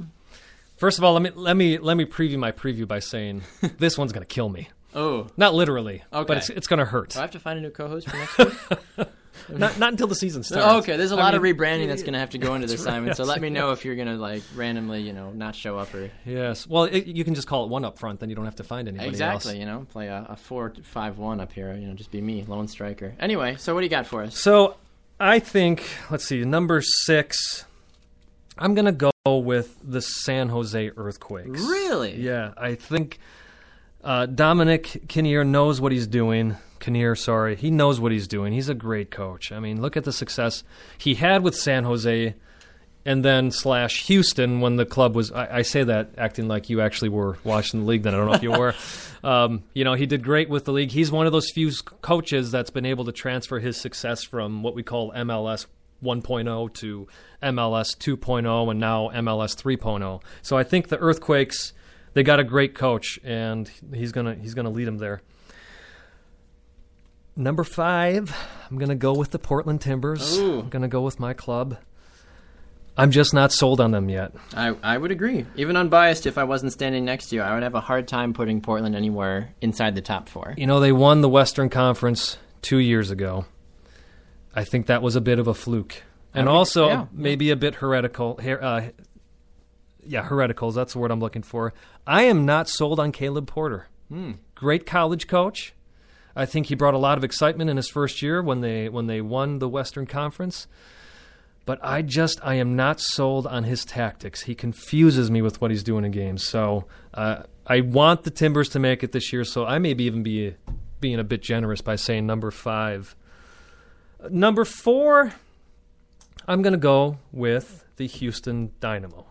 First of all, let me let me let me preview my preview by saying this one's going to kill me. Oh. Not literally, okay. But it's it's going to hurt. Do I have to find a new co-host for next week? Not not until the season starts. Oh, okay, there's a lot I mean, of rebranding that's going to have to go into this, Simon. Right, so let me know yeah. if you're going to like randomly, you know, not show up or. Yes, well, it, you can just call it one up front. Then you don't have to find anybody exactly, else. Exactly, you know, play a, a four five one up here. You know, just be me, lone striker. Anyway, so what do you got for us? So, I think let's see, number six. I'm going to go with the San Jose Earthquakes. Really? Yeah, I think uh, Dominic Kinnear knows what he's doing. Kinnear, sorry. He knows what he's doing. He's a great coach. I mean, look at the success he had with San Jose and then slash Houston when the club was – I say that acting like you actually were watching the league then. I don't know if you were. Um, you know, he did great with the league. He's one of those few coaches that's been able to transfer his success from what we call M L S one point oh to M L S two point oh and now M L S three point oh. So I think the Earthquakes, they got a great coach, and he's gonna he's going to lead them there. Number five, I'm going to go with the Portland Timbers. Ooh. I'm going to go with my club. I'm just not sold on them yet. I, I would agree. Even unbiased, if I wasn't standing next to you, I would have a hard time putting Portland anywhere inside the top four. You know, they won the Western Conference two years ago. I think that was a bit of a fluke. And would, also yeah. maybe a bit heretical. Her, uh, yeah, heretical. That's the word I'm looking for. I am not sold on Caleb Porter. Hmm. Great college coach. I think he brought a lot of excitement in his first year when they when they won the Western Conference. But I just, I am not sold on his tactics. He confuses me with what he's doing in games. So uh, I want the Timbers to make it this year, so I may be even be being a bit generous by saying number five. Number four, I'm going to go with the Houston Dynamo.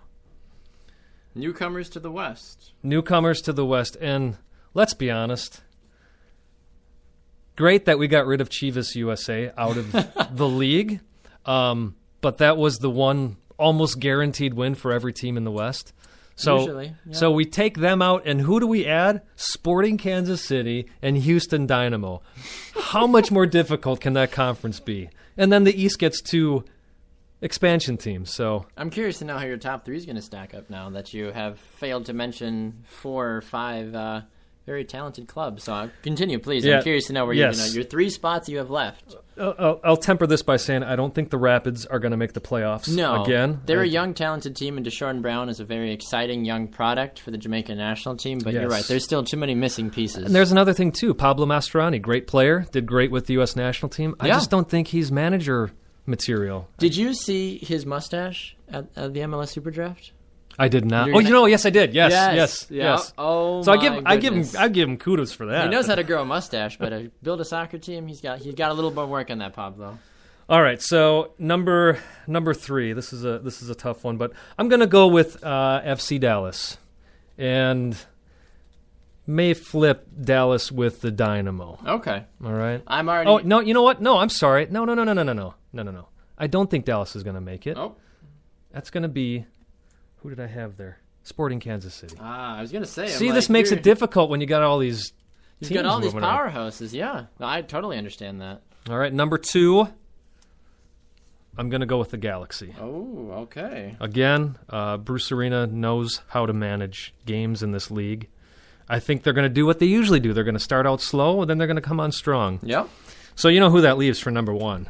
Newcomers to the West. Newcomers to the West. And let's be honest, great that we got rid of Chivas U S A out of the league, um, but that was the one almost guaranteed win for every team in the West. So, Usually, yeah. so we take them out, and who do we add? Sporting Kansas City and Houston Dynamo. How much more difficult can that conference be? And then the East gets two expansion teams. So I'm curious to know how your top three is going to stack up now that you have failed to mention four or five uh very talented club. So continue, please. Yeah. I'm curious to know where yes. you, you know, your three spots you have left. I'll, I'll temper this by saying I don't think the Rapids are going to make the playoffs no, again. They're I, a young, talented team, and Deshaun Brown is a very exciting young product for the Jamaican national team. But yes. you're right. There's still too many missing pieces. And there's another thing, too. Pablo Mastroianni, great player, did great with the U S national team. Yeah. I just don't think he's manager material. Did you see his mustache at, at the M L S Super Draft? I did not. You're oh, gonna... you know, yes, I did. Yes, yes, yes. Yeah. yes. Oh, so I give, I give him, I give him kudos for that. He knows how to grow a mustache, but to build a soccer team, he's got, he's got a little more work on that, Pablo. All right, so number number three. This is a this is a tough one, but I'm going to go with uh, F C Dallas, and may flip Dallas with the Dynamo. Okay. All right. I'm already. Oh no! You know what? No, I'm sorry. No, no, no, no, no, no, no, no, no, no. I don't think Dallas is going to make it. Oh. That's going to be. Who did I have there? Sporting Kansas City. Ah, I was going to say. See, like, this makes you're... it difficult when you got all these teams. You've got all these powerhouses, yeah. No, I totally understand that. All right, number two, I'm going to go with the Galaxy. Oh, okay. Again, uh, Bruce Arena knows how to manage games in this league. I think they're going to do what they usually do. They're going to start out slow, and then they're going to come on strong. Yep. So you know who that leaves for number one.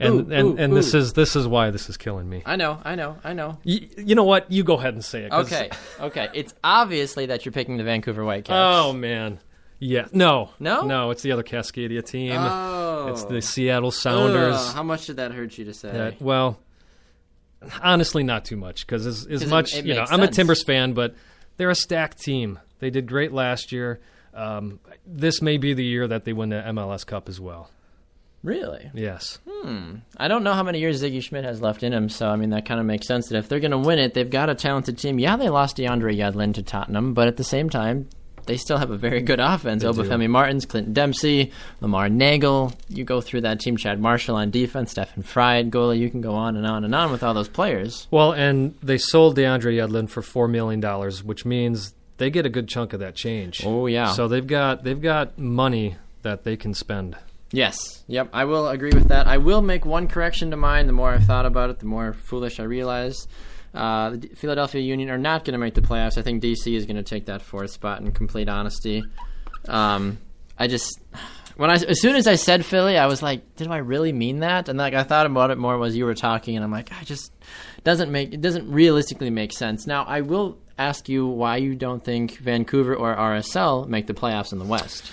And ooh, and, ooh, and this ooh. is this is why this is killing me. I know, I know, I know. You, you know what? You go ahead and say it. Okay, okay. It's obviously that you're picking the Vancouver Whitecaps. Oh, man. Yeah. No. No? No, it's the other Cascadia team. Oh. It's the Seattle Sounders. Ugh, how much did that hurt you to say? That, well, honestly, not too much. Because as, as much, it, it you know, sense. I'm a Timbers fan, but they're a stacked team. They did great last year. Um, this may be the year that they win the M L S Cup as well. Really? Yes. Hmm. I don't know how many years Ziggy Schmidt has left in him, so, I mean, that kind of makes sense that if they're going to win it, they've got a talented team. Yeah, they lost DeAndre Yedlin to Tottenham, but at the same time, they still have a very good offense. Obafemi Martins, Clinton Dempsey, Lamar Nagle. You go through that team, Chad Marshall on defense, Stefan Fried, goalie. You can go on and on and on with all those players. Well, and they sold DeAndre Yedlin for four million dollars, which means they get a good chunk of that change. Oh, yeah. So they've got they've got money that they can spend. Yes. Yep. I will agree with that. I will make one correction to mine. The more I've thought about it, the more foolish I realize. Uh, the Philadelphia Union are not going to make the playoffs. I think D C is going to take that fourth spot in complete honesty. Um, I just... when I, as soon as I said Philly, I was like, did I really mean that? And like I thought about it more as you were talking, and I'm like, I just... doesn't make it doesn't realistically make sense. Now, I will ask you why you don't think Vancouver or R S L make the playoffs in the West.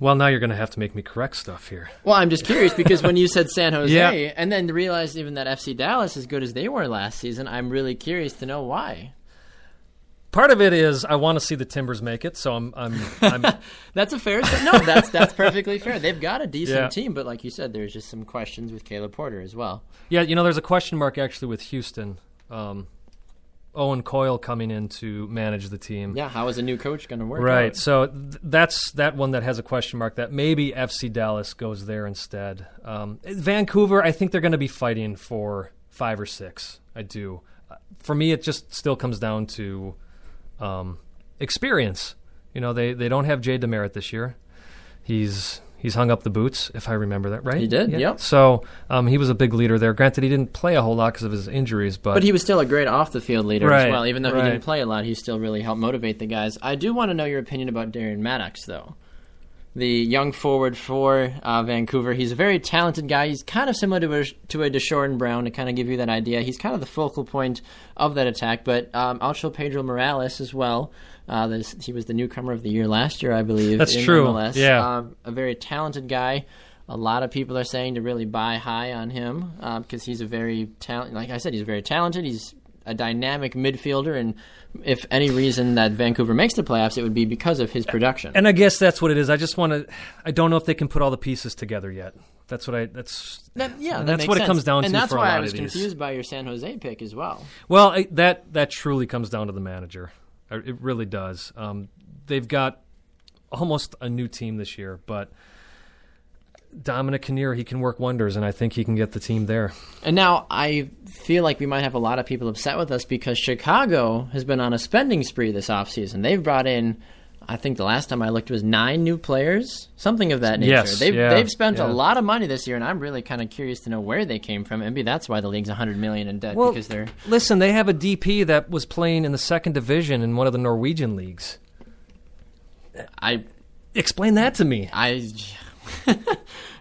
Well, now you're going to have to make me correct stuff here. Well, I'm just curious because when you said San Jose yeah. and then realized even that F C Dallas, as good as they were last season, I'm really curious to know why. Part of it is I want to see the Timbers make it, so I'm... I'm, I'm... That's a fair... No, that's that's perfectly fair. They've got a decent yeah. team, but like you said, there's just some questions with Caleb Porter as well. Yeah, you know, there's a question mark actually with Houston. Um, Owen Coyle coming in to manage the team. Yeah, how is a new coach going to work? Right, out? so th- that's that one that has a question mark that maybe F C Dallas goes there instead. Um, Vancouver, I think they're going to be fighting for five or six. I do. For me, it just still comes down to um, experience. You know, they, they don't have Jay Demerit this year. He's he's hung up the boots, if I remember that right. He did, yeah. Yep. So um, he was a big leader there. Granted, he didn't play a whole lot because of his injuries. But, but he was still a great off-the-field leader right, as well. Even though right. he didn't play a lot, he still really helped motivate the guys. I do want to know your opinion about Darian Maddox, though. The young forward for uh, Vancouver. He's a very talented guy. He's kind of similar to a, to a DeShorten Brown, to kind of give you that idea. He's kind of the focal point of that attack. But um, also Pedro Morales as well. Uh, this, he was the newcomer of the year last year, I believe. That's in true. M L S. Yeah, uh, a very talented guy. A lot of people are saying to really buy high on him because uh, he's a very talent. Like I said, he's very talented. He's a dynamic midfielder, and if any reason that Vancouver makes the playoffs, it would be because of his production. And I guess that's what it is. I just want to. I don't know if they can put all the pieces together yet. That's what I. That's that, yeah. That that's what sense. It comes down and to. And that's for why a lot I was confused by your San Jose pick as well. Well, I, that that truly comes down to the manager. It really does. Um, they've got almost a new team this year, but Dominic Kinnear, he can work wonders, and I think he can get the team there. And now I feel like we might have a lot of people upset with us because Chicago has been on a spending spree this offseason. They've brought in, I think the last time I looked, was nine new players, something of that nature. Yes, they've, yeah, they've spent yeah. a lot of money this year, and I'm really kind of curious to know where they came from. Maybe that's why the league's one hundred million dollars in debt. Well, because they're listen, they have a D P that was playing in the second division in one of the Norwegian leagues. I Explain that to me. I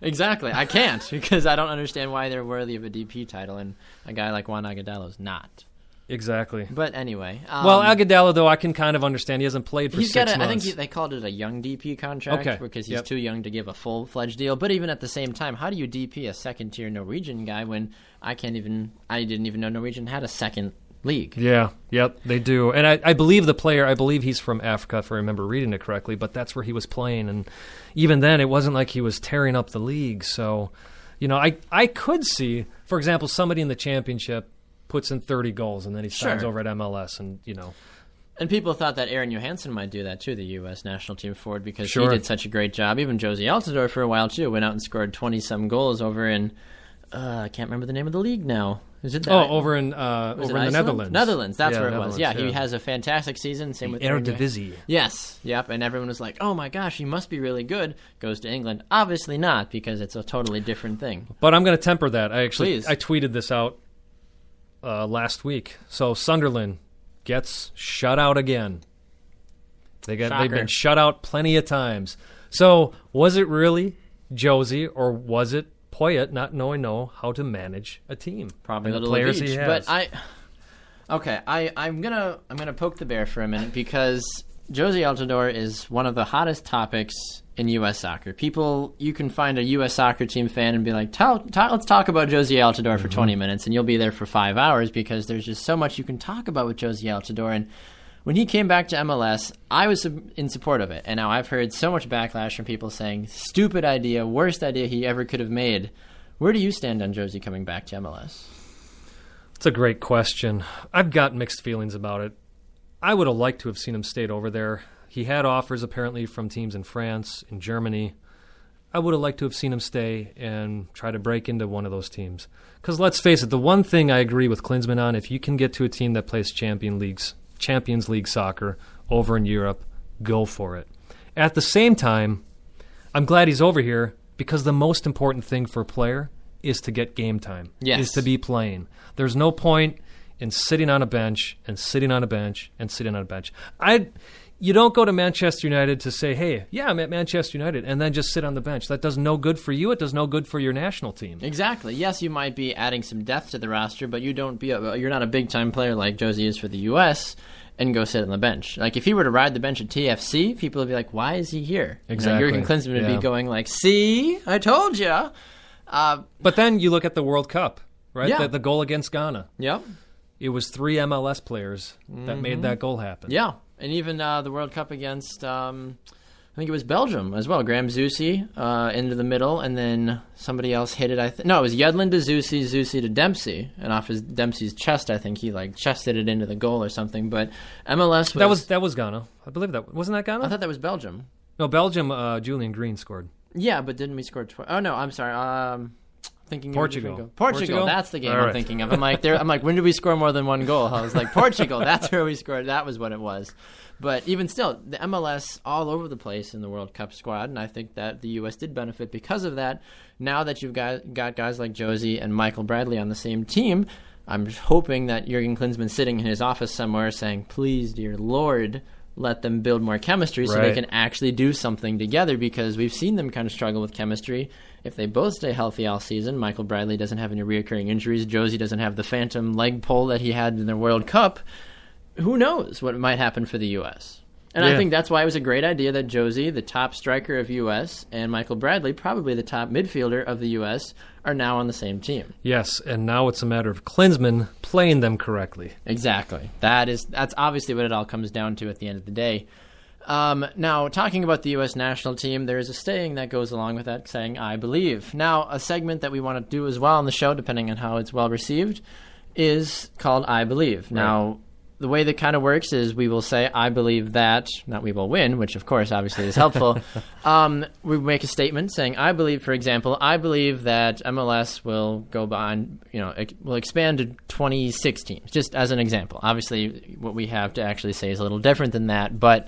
Exactly. I can't because I don't understand why they're worthy of a D P title, and a guy like Juan Agudelo is not. Exactly. But anyway. Um, well, Agudelo, though, I can kind of understand. He hasn't played for he's six got a, months. I think he, they called it a young D P contract okay. because he's yep. too young to give a full-fledged deal. But even at the same time, how do you D P a second-tier Norwegian guy when I can't even – I didn't even know Norwegian had a second league. Yeah, yep, they do. And I, I believe the player, I believe he's from Africa, if I remember reading it correctly, but that's where he was playing. And even then, it wasn't like he was tearing up the league. So, you know, I, I could see, for example, somebody in the championship puts in thirty goals and then he signs sure. over at M L S and, you know. And people thought that Aaron Johansson might do that too, the U S national team forward, because sure. he did such a great job. Even Jozy Altidore for a while too went out and scored twenty-some goals over in, uh, I can't remember the name of the league now. Is it that? Oh, over in uh, over in the Netherlands. Netherlands, that's yeah, where it was. Yeah, yeah, he has a fantastic season. Same the with Eredivisie. Yes, yep. And everyone was like, "Oh my gosh, he must be really good." Goes to England, obviously not, because it's a totally different thing. But I'm going to temper that. I actually Please. I tweeted this out uh, last week. So Sunderland gets shut out again. They got Shocker. They've been shut out plenty of times. So was it really Jozy, or was it Poyet not knowing know how to manage a team? Probably the players beach, he has. But I, okay, I, I'm gonna I'm gonna poke the bear for a minute, because Jozy Altidore is one of the hottest topics in U S soccer. People, you can find a U S soccer team fan and be like, tell, tell, let's talk about Jozy Altidore mm-hmm. for twenty minutes, and you'll be there for five hours because there's just so much you can talk about with Jozy Altidore. And when he came back to M L S, I was in support of it. And now I've heard so much backlash from people saying, stupid idea, worst idea he ever could have made. Where do you stand on Jozy coming back to M L S? It's a great question. I've got mixed feelings about it. I would have liked to have seen him stayed over there. He had offers apparently from teams in France, in Germany. I would have liked to have seen him stay and try to break into one of those teams. Because let's face it, the one thing I agree with Klinsmann on, if you can get to a team that plays Champions Leagues, Champions League soccer over in Europe, go for it. At the same time, I'm glad he's over here, because the most important thing for a player is to get game time, yes. is to be playing. There's no point in sitting on a bench and sitting on a bench and sitting on a bench. I, you don't go to Manchester United to say, hey, yeah, I'm at Manchester United, and then just sit on the bench. That does no good for you. It does no good for your national team. Exactly. Yes, you might be adding some depth to the roster, but you don't be a, you're not a big-time player like Jozy is for the U S, and go sit on the bench. Like, if he were to ride the bench at T F C, people would be like, why is he here? Exactly. You know, Jürgen Klinsmann would yeah. be going like, see, I told you. Uh, but then you look at the World Cup, right? Yeah. The, the goal against Ghana. Yep. It was three M L S players mm-hmm. that made that goal happen. Yeah. And even uh, the World Cup against, um, I think it was Belgium as well. Graham Zusi uh, into the middle, and then somebody else hit it. I th- No, it was Yedlin to Zusi, Zusi to Dempsey. And off his Dempsey's chest, I think he like chested it into the goal or something. But M L S was... That was, that was Ghana. I believe that. Wasn't that Ghana? I thought that was Belgium. No, Belgium, uh, Julian Green scored. Yeah, but didn't we score twice? Oh, no, I'm sorry. Um... Thinking Portugal. Portugal. Portugal, that's the game All I'm right. thinking of. I'm like, I'm like, when did we score more than one goal? I was like, Portugal, that's where we scored. That was what it was. But even still, the M L S all over the place in the World Cup squad, and I think that the U S did benefit because of that. Now that you've got, got guys like Jozy and Michael Bradley on the same team, I'm hoping that Jurgen Klinsmann's sitting in his office somewhere saying, please, dear Lord, let them build more chemistry so right. they can actually do something together, because we've seen them kind of struggle with chemistry. If they both stay healthy all season, Michael Bradley doesn't have any reoccurring injuries, Jozy doesn't have the phantom leg pull that he had in the World Cup, who knows what might happen for the U S? And yeah. I think that's why it was a great idea that Jozy, the top striker of U S, and Michael Bradley, probably the top midfielder of the U S, are now on the same team. Yes, and now it's a matter of Klinsmann playing them correctly. Exactly. That is, that's obviously what it all comes down to at the end of the day. Um, now, talking about the U S national team, there is a saying that goes along with that, saying, I believe. Now, a segment that we want to do as well on the show, depending on how it's well received, is called I Believe. Right. Now, the way that kind of works is we will say, I believe that, not we will win, which of course obviously is helpful. um, we make a statement saying, I believe, for example, I believe that M L S will go on, you know, it will expand to twenty-six teams, just as an example. Obviously, what we have to actually say is a little different than that, but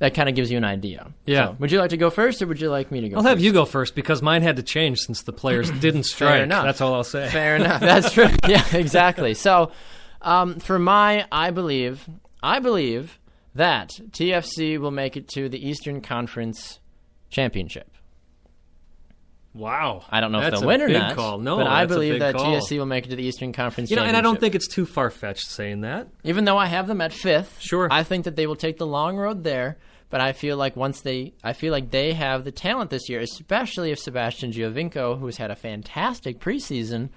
that kind of gives you an idea. Yeah. So, would you like to go first, or would you like me to go I'll first? I'll have you go first, because mine had to change since the players didn't strike. Fair enough. That's all I'll say. Fair enough. That's true. Yeah, exactly. So, Um, for my, I believe, I believe that T F C will make it to the Eastern Conference Championship. Wow. I don't know that's if they'll win or not, call. No, but I believe that call. T F C will make it to the Eastern Conference you know, Championship. And I don't think it's too far-fetched saying that. Even though I have them at fifth, sure. I think that they will take the long road there, but I feel like once they, I feel like they have the talent this year, especially if Sebastian Giovinco, who's had a fantastic preseason,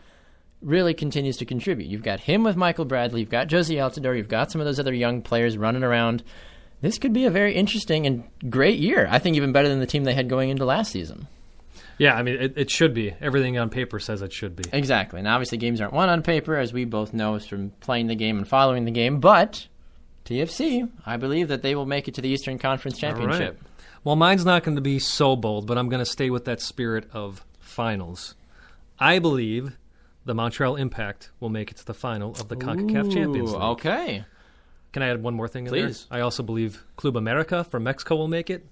really continues to contribute. You've got him with Michael Bradley. You've got Jozy Altidore. You've got some of those other young players running around. This could be a very interesting and great year. I think even better than the team they had going into last season. Yeah, I mean, it, it should be. Everything on paper says it should be. Exactly. And obviously games aren't won on paper, as we both know from playing the game and following the game. But T F C, I believe that they will make it to the Eastern Conference Championship. All right. Well, mine's not going to be so bold, but I'm going to stay with that spirit of finals. I believe the Montreal Impact will make it to the final of the CONCACAF Ooh, Champions League. Okay. Can I add one more thing in Please. there? I also believe Club America from Mexico will make it,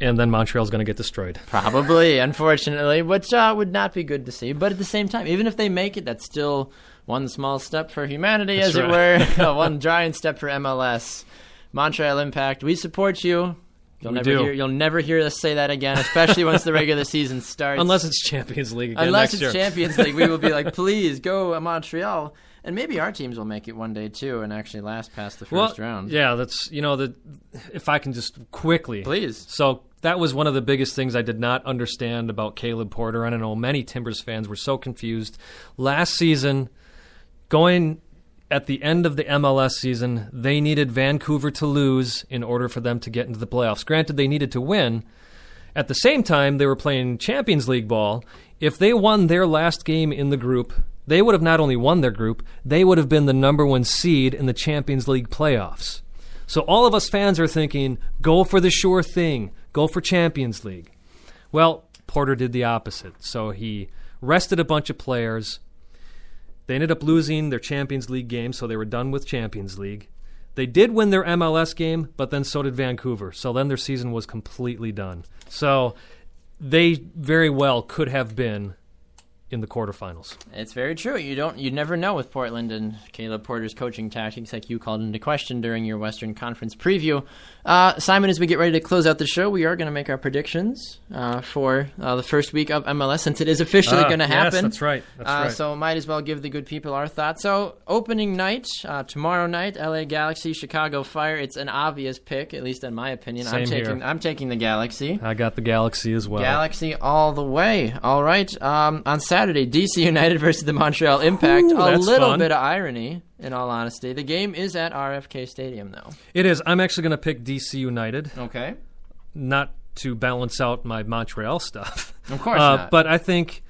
and then Montreal's going to get destroyed. Probably, unfortunately, which uh, would not be good to see. But at the same time, even if they make it, that's still one small step for humanity, that's as right. it were. One giant step for M L S. Montreal Impact, we support you. You'll we never do. Hear, you'll never hear us say that again, especially once the regular season starts. Unless it's Champions League again Unless next year. Unless it's Champions League, we will be like, please, go Montreal. And maybe our teams will make it one day, too, and actually last past the first well, round. Yeah, that's, you know, the, if I can just quickly. Please. So that was one of the biggest things I did not understand about Caleb Porter. I don't know, many Timbers fans were so confused. Last season, going at the end of the M L S season, they needed Vancouver to lose in order for them to get into the playoffs. Granted, they needed to win. At the same time, they were playing Champions League ball. If they won their last game in the group, they would have not only won their group, they would have been the number one seed in the Champions League playoffs. So all of us fans are thinking, go for the sure thing. Go for Champions League. Well, Porter did the opposite. So he rested a bunch of players. They ended up losing their Champions League game, so they were done with Champions League. They did win their M L S game, but then so did Vancouver. So then their season was completely done. So they very well could have been in the quarterfinals. It's very true. You don't, you never know with Portland and Caleb Porter's coaching tactics, like you called into question during your Western Conference preview. Uh, Simon, as we get ready to close out the show, we are going to make our predictions uh, for uh, the first week of M L S, since it is officially uh, going to happen. Yes, that's right. That's uh, right. So might as well give the good people our thoughts. So opening night, uh, tomorrow night, L A Galaxy, Chicago Fire. It's an obvious pick, at least in my opinion. Same I'm taking here. I'm taking the Galaxy. I got the Galaxy as well. Galaxy all the way. All right. Um, on Saturday, Saturday, D C United versus the Montreal Impact. Ooh, a little fun. bit of irony, in all honesty. The game is at R F K Stadium, though. It is. I'm actually going to pick D C United. Okay. Not to balance out my Montreal stuff. Of course uh, not. But I think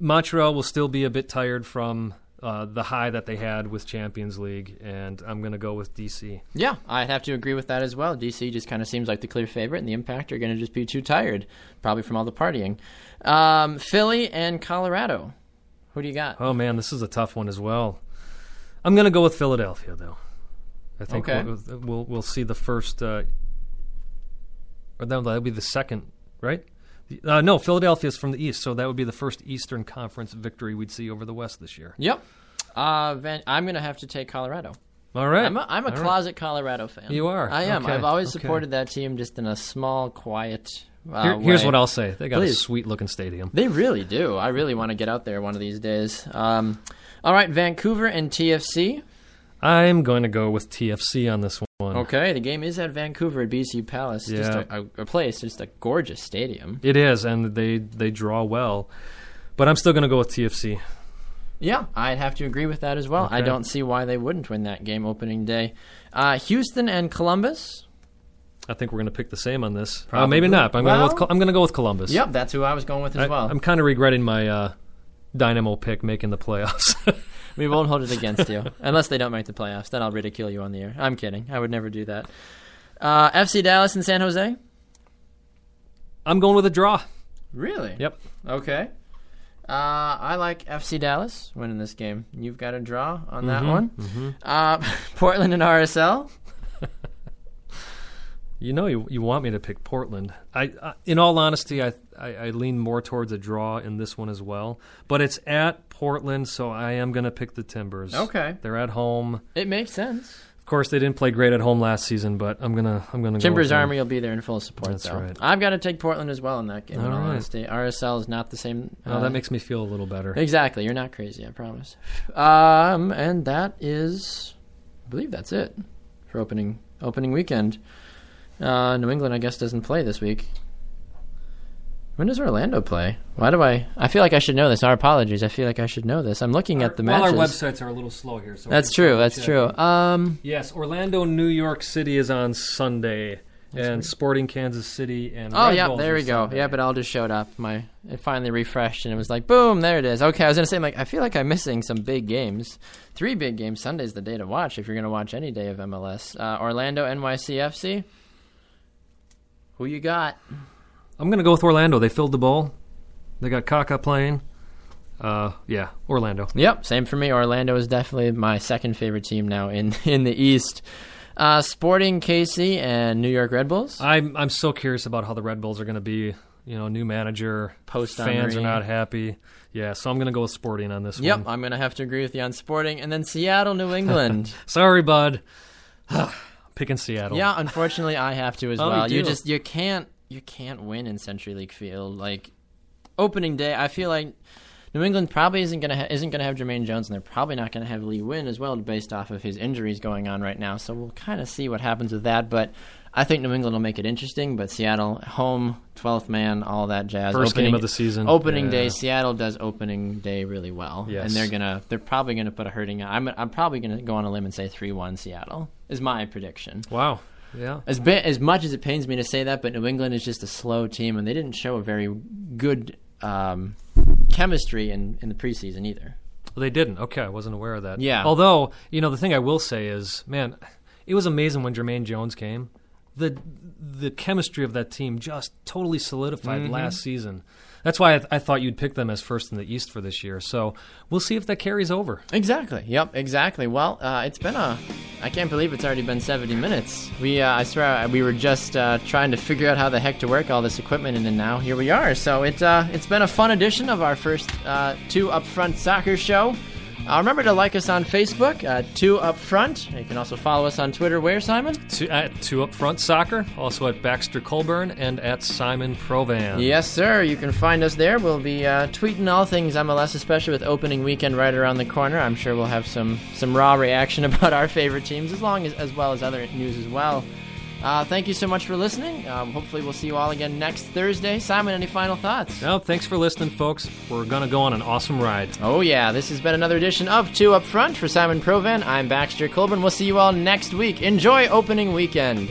Montreal will still be a bit tired from uh, the high that they had with Champions League, and I'm going to go with D C. Yeah, I'd have to agree with that as well. D C just kind of seems like the clear favorite, and the Impact are going to just be too tired, probably from all the partying. Um, Philly and Colorado. Who do you got? Oh, man, this is a tough one as well. I'm going to go with Philadelphia, though. I think okay. we'll, we'll we'll see the first, uh, or that'll be the second, right? Uh, no, Philadelphia's from the East, so that would be the first Eastern Conference victory we'd see over the West this year. Yep. Uh, Van, I'm going to have to take Colorado. All right. I'm a, I'm a closet right. Colorado fan. You are. I am. Okay. I've always okay. supported that team just in a small, quiet Uh, Here, here's way. what I'll say. They got Please. a sweet-looking stadium. They really do. I really want to get out there one of these days. Um, all right, Vancouver and T F C. I'm going to go with T F C on this one. Okay, the game is at Vancouver at B C Palace. Yeah. Just a, a place, just a gorgeous stadium. It is, and they, they draw well. But I'm still going to go with T F C. Yeah, I'd have to agree with that as well. Okay. I don't see why they wouldn't win that game opening day. Uh, Houston and Columbus. I think we're going to pick the same on this. Uh, maybe not. But I'm, well, going with Col- I'm going to go with Columbus. Yep, that's who I was going with as I, well. I'm kind of regretting my uh, Dynamo pick making the playoffs. We won't hold it against you. Unless they don't make the playoffs. Then I'll ridicule you on the air. I'm kidding. I would never do that. Uh, F C Dallas and San Jose? I'm going with a draw. Really? Yep. Okay. Uh, I like F C Dallas winning this game. You've got a draw on mm-hmm, that one. Mm-hmm. Uh, Portland and R S L? You know you, you want me to pick Portland. I, I in all honesty, I, I I lean more towards a draw in this one as well. But it's at Portland, so I am going to pick the Timbers. Okay, they're at home. It makes sense. Of course, they didn't play great at home last season, but I'm gonna I'm gonna Timbers go Army will be there in full support. That's though. right. I've got to take Portland as well in that game. All in all right. honesty, R S L is not the same. Uh, oh, that makes me feel a little better. Exactly, you're not crazy. I promise. Um, and that is, I believe that's it for opening opening weekend. Uh, New England, I guess, doesn't play this week. When does Orlando play? Why do I? I feel like I should know this. Our apologies. I feel like I should know this. I'm looking our, at the well, matches. All our websites are a little slow here. So that's true. That's check. true. Um, yes, Orlando, New York City is on Sunday, and weird. Sporting Kansas City and oh Red yeah, Bulls there we go. Sunday. Yeah, but it all just showed up. My it finally refreshed, and it was like boom, there it is. Okay, I was gonna say I'm like I feel like I'm missing some big games. Three big games. Sunday's the day to watch if you're gonna watch any day of M L S. Uh, Orlando, N Y C F C. Who you got? I'm going to go with Orlando. They filled the bowl. They got Kaka playing. Uh, yeah, Orlando. Yep, same for me. Orlando is definitely my second favorite team now in, in the East. Uh, Sporting K C and New York Red Bulls. I'm I'm so curious about how the Red Bulls are going to be. You know, new manager. Post fans are not happy. Yeah, so I'm going to go with Sporting on this yep, one. Yep, I'm going to have to agree with you on Sporting. And then Seattle, New England. Sorry, bud. Picking Seattle. Yeah, unfortunately, I have to as oh, well. You just you can't. You can't win in Century League Field. Like opening day, I feel like New England probably isn't gonna ha- isn't gonna have Jermaine Jones, and they're probably not gonna have Lee Wynn as well, based off of his injuries going on right now. So we'll kind of see what happens with that. But I think New England will make it interesting. But Seattle, home, twelfth man, all that jazz. First opening, game of the season, opening yeah. day. Seattle does opening day really well, yes. and they're gonna they're probably gonna put a hurting. I'm I'm probably gonna go on a limb and say three one Seattle is my prediction. Wow. Yeah. As bit, as much as it pains me to say that, but New England is just a slow team, and they didn't show a very good um, chemistry in, in the preseason either. Well, they didn't. Okay, I wasn't aware of that. Yeah. Although, you know, the thing I will say is, man, it was amazing when Jermaine Jones came. The the chemistry of that team just totally solidified mm-hmm. last season. That's why I, th- I thought you'd pick them as first in the East for this year. So we'll see if that carries over. Exactly. Yep, exactly. Well, uh, it's been a... I can't believe it's already been seventy minutes. We, uh, I swear, we were just uh, trying to figure out how the heck to work all this equipment, and then now here we are. So it, uh, it's been a fun edition of our first uh, Two Up Front Soccer Show. Uh, remember to like us on Facebook, uh, Two Up Front. You can also follow us on Twitter. Where, Simon? Two, at Two Up Front Soccer, also at Baxter Colburn and at Simon Provan. Yes, sir. You can find us there. We'll be uh, tweeting all things M L S, especially with opening weekend right around the corner. I'm sure we'll have some some raw reaction about our favorite teams, as long as as well as other news as well. Uh, thank you so much for listening. Um, hopefully we'll see you all again next Thursday. Simon, any final thoughts? No, thanks for listening, folks. We're going to go on an awesome ride. Oh, yeah. This has been another edition of Two Up Front. For Simon Provan, I'm Baxter Colburn. We'll see you all next week. Enjoy opening weekend.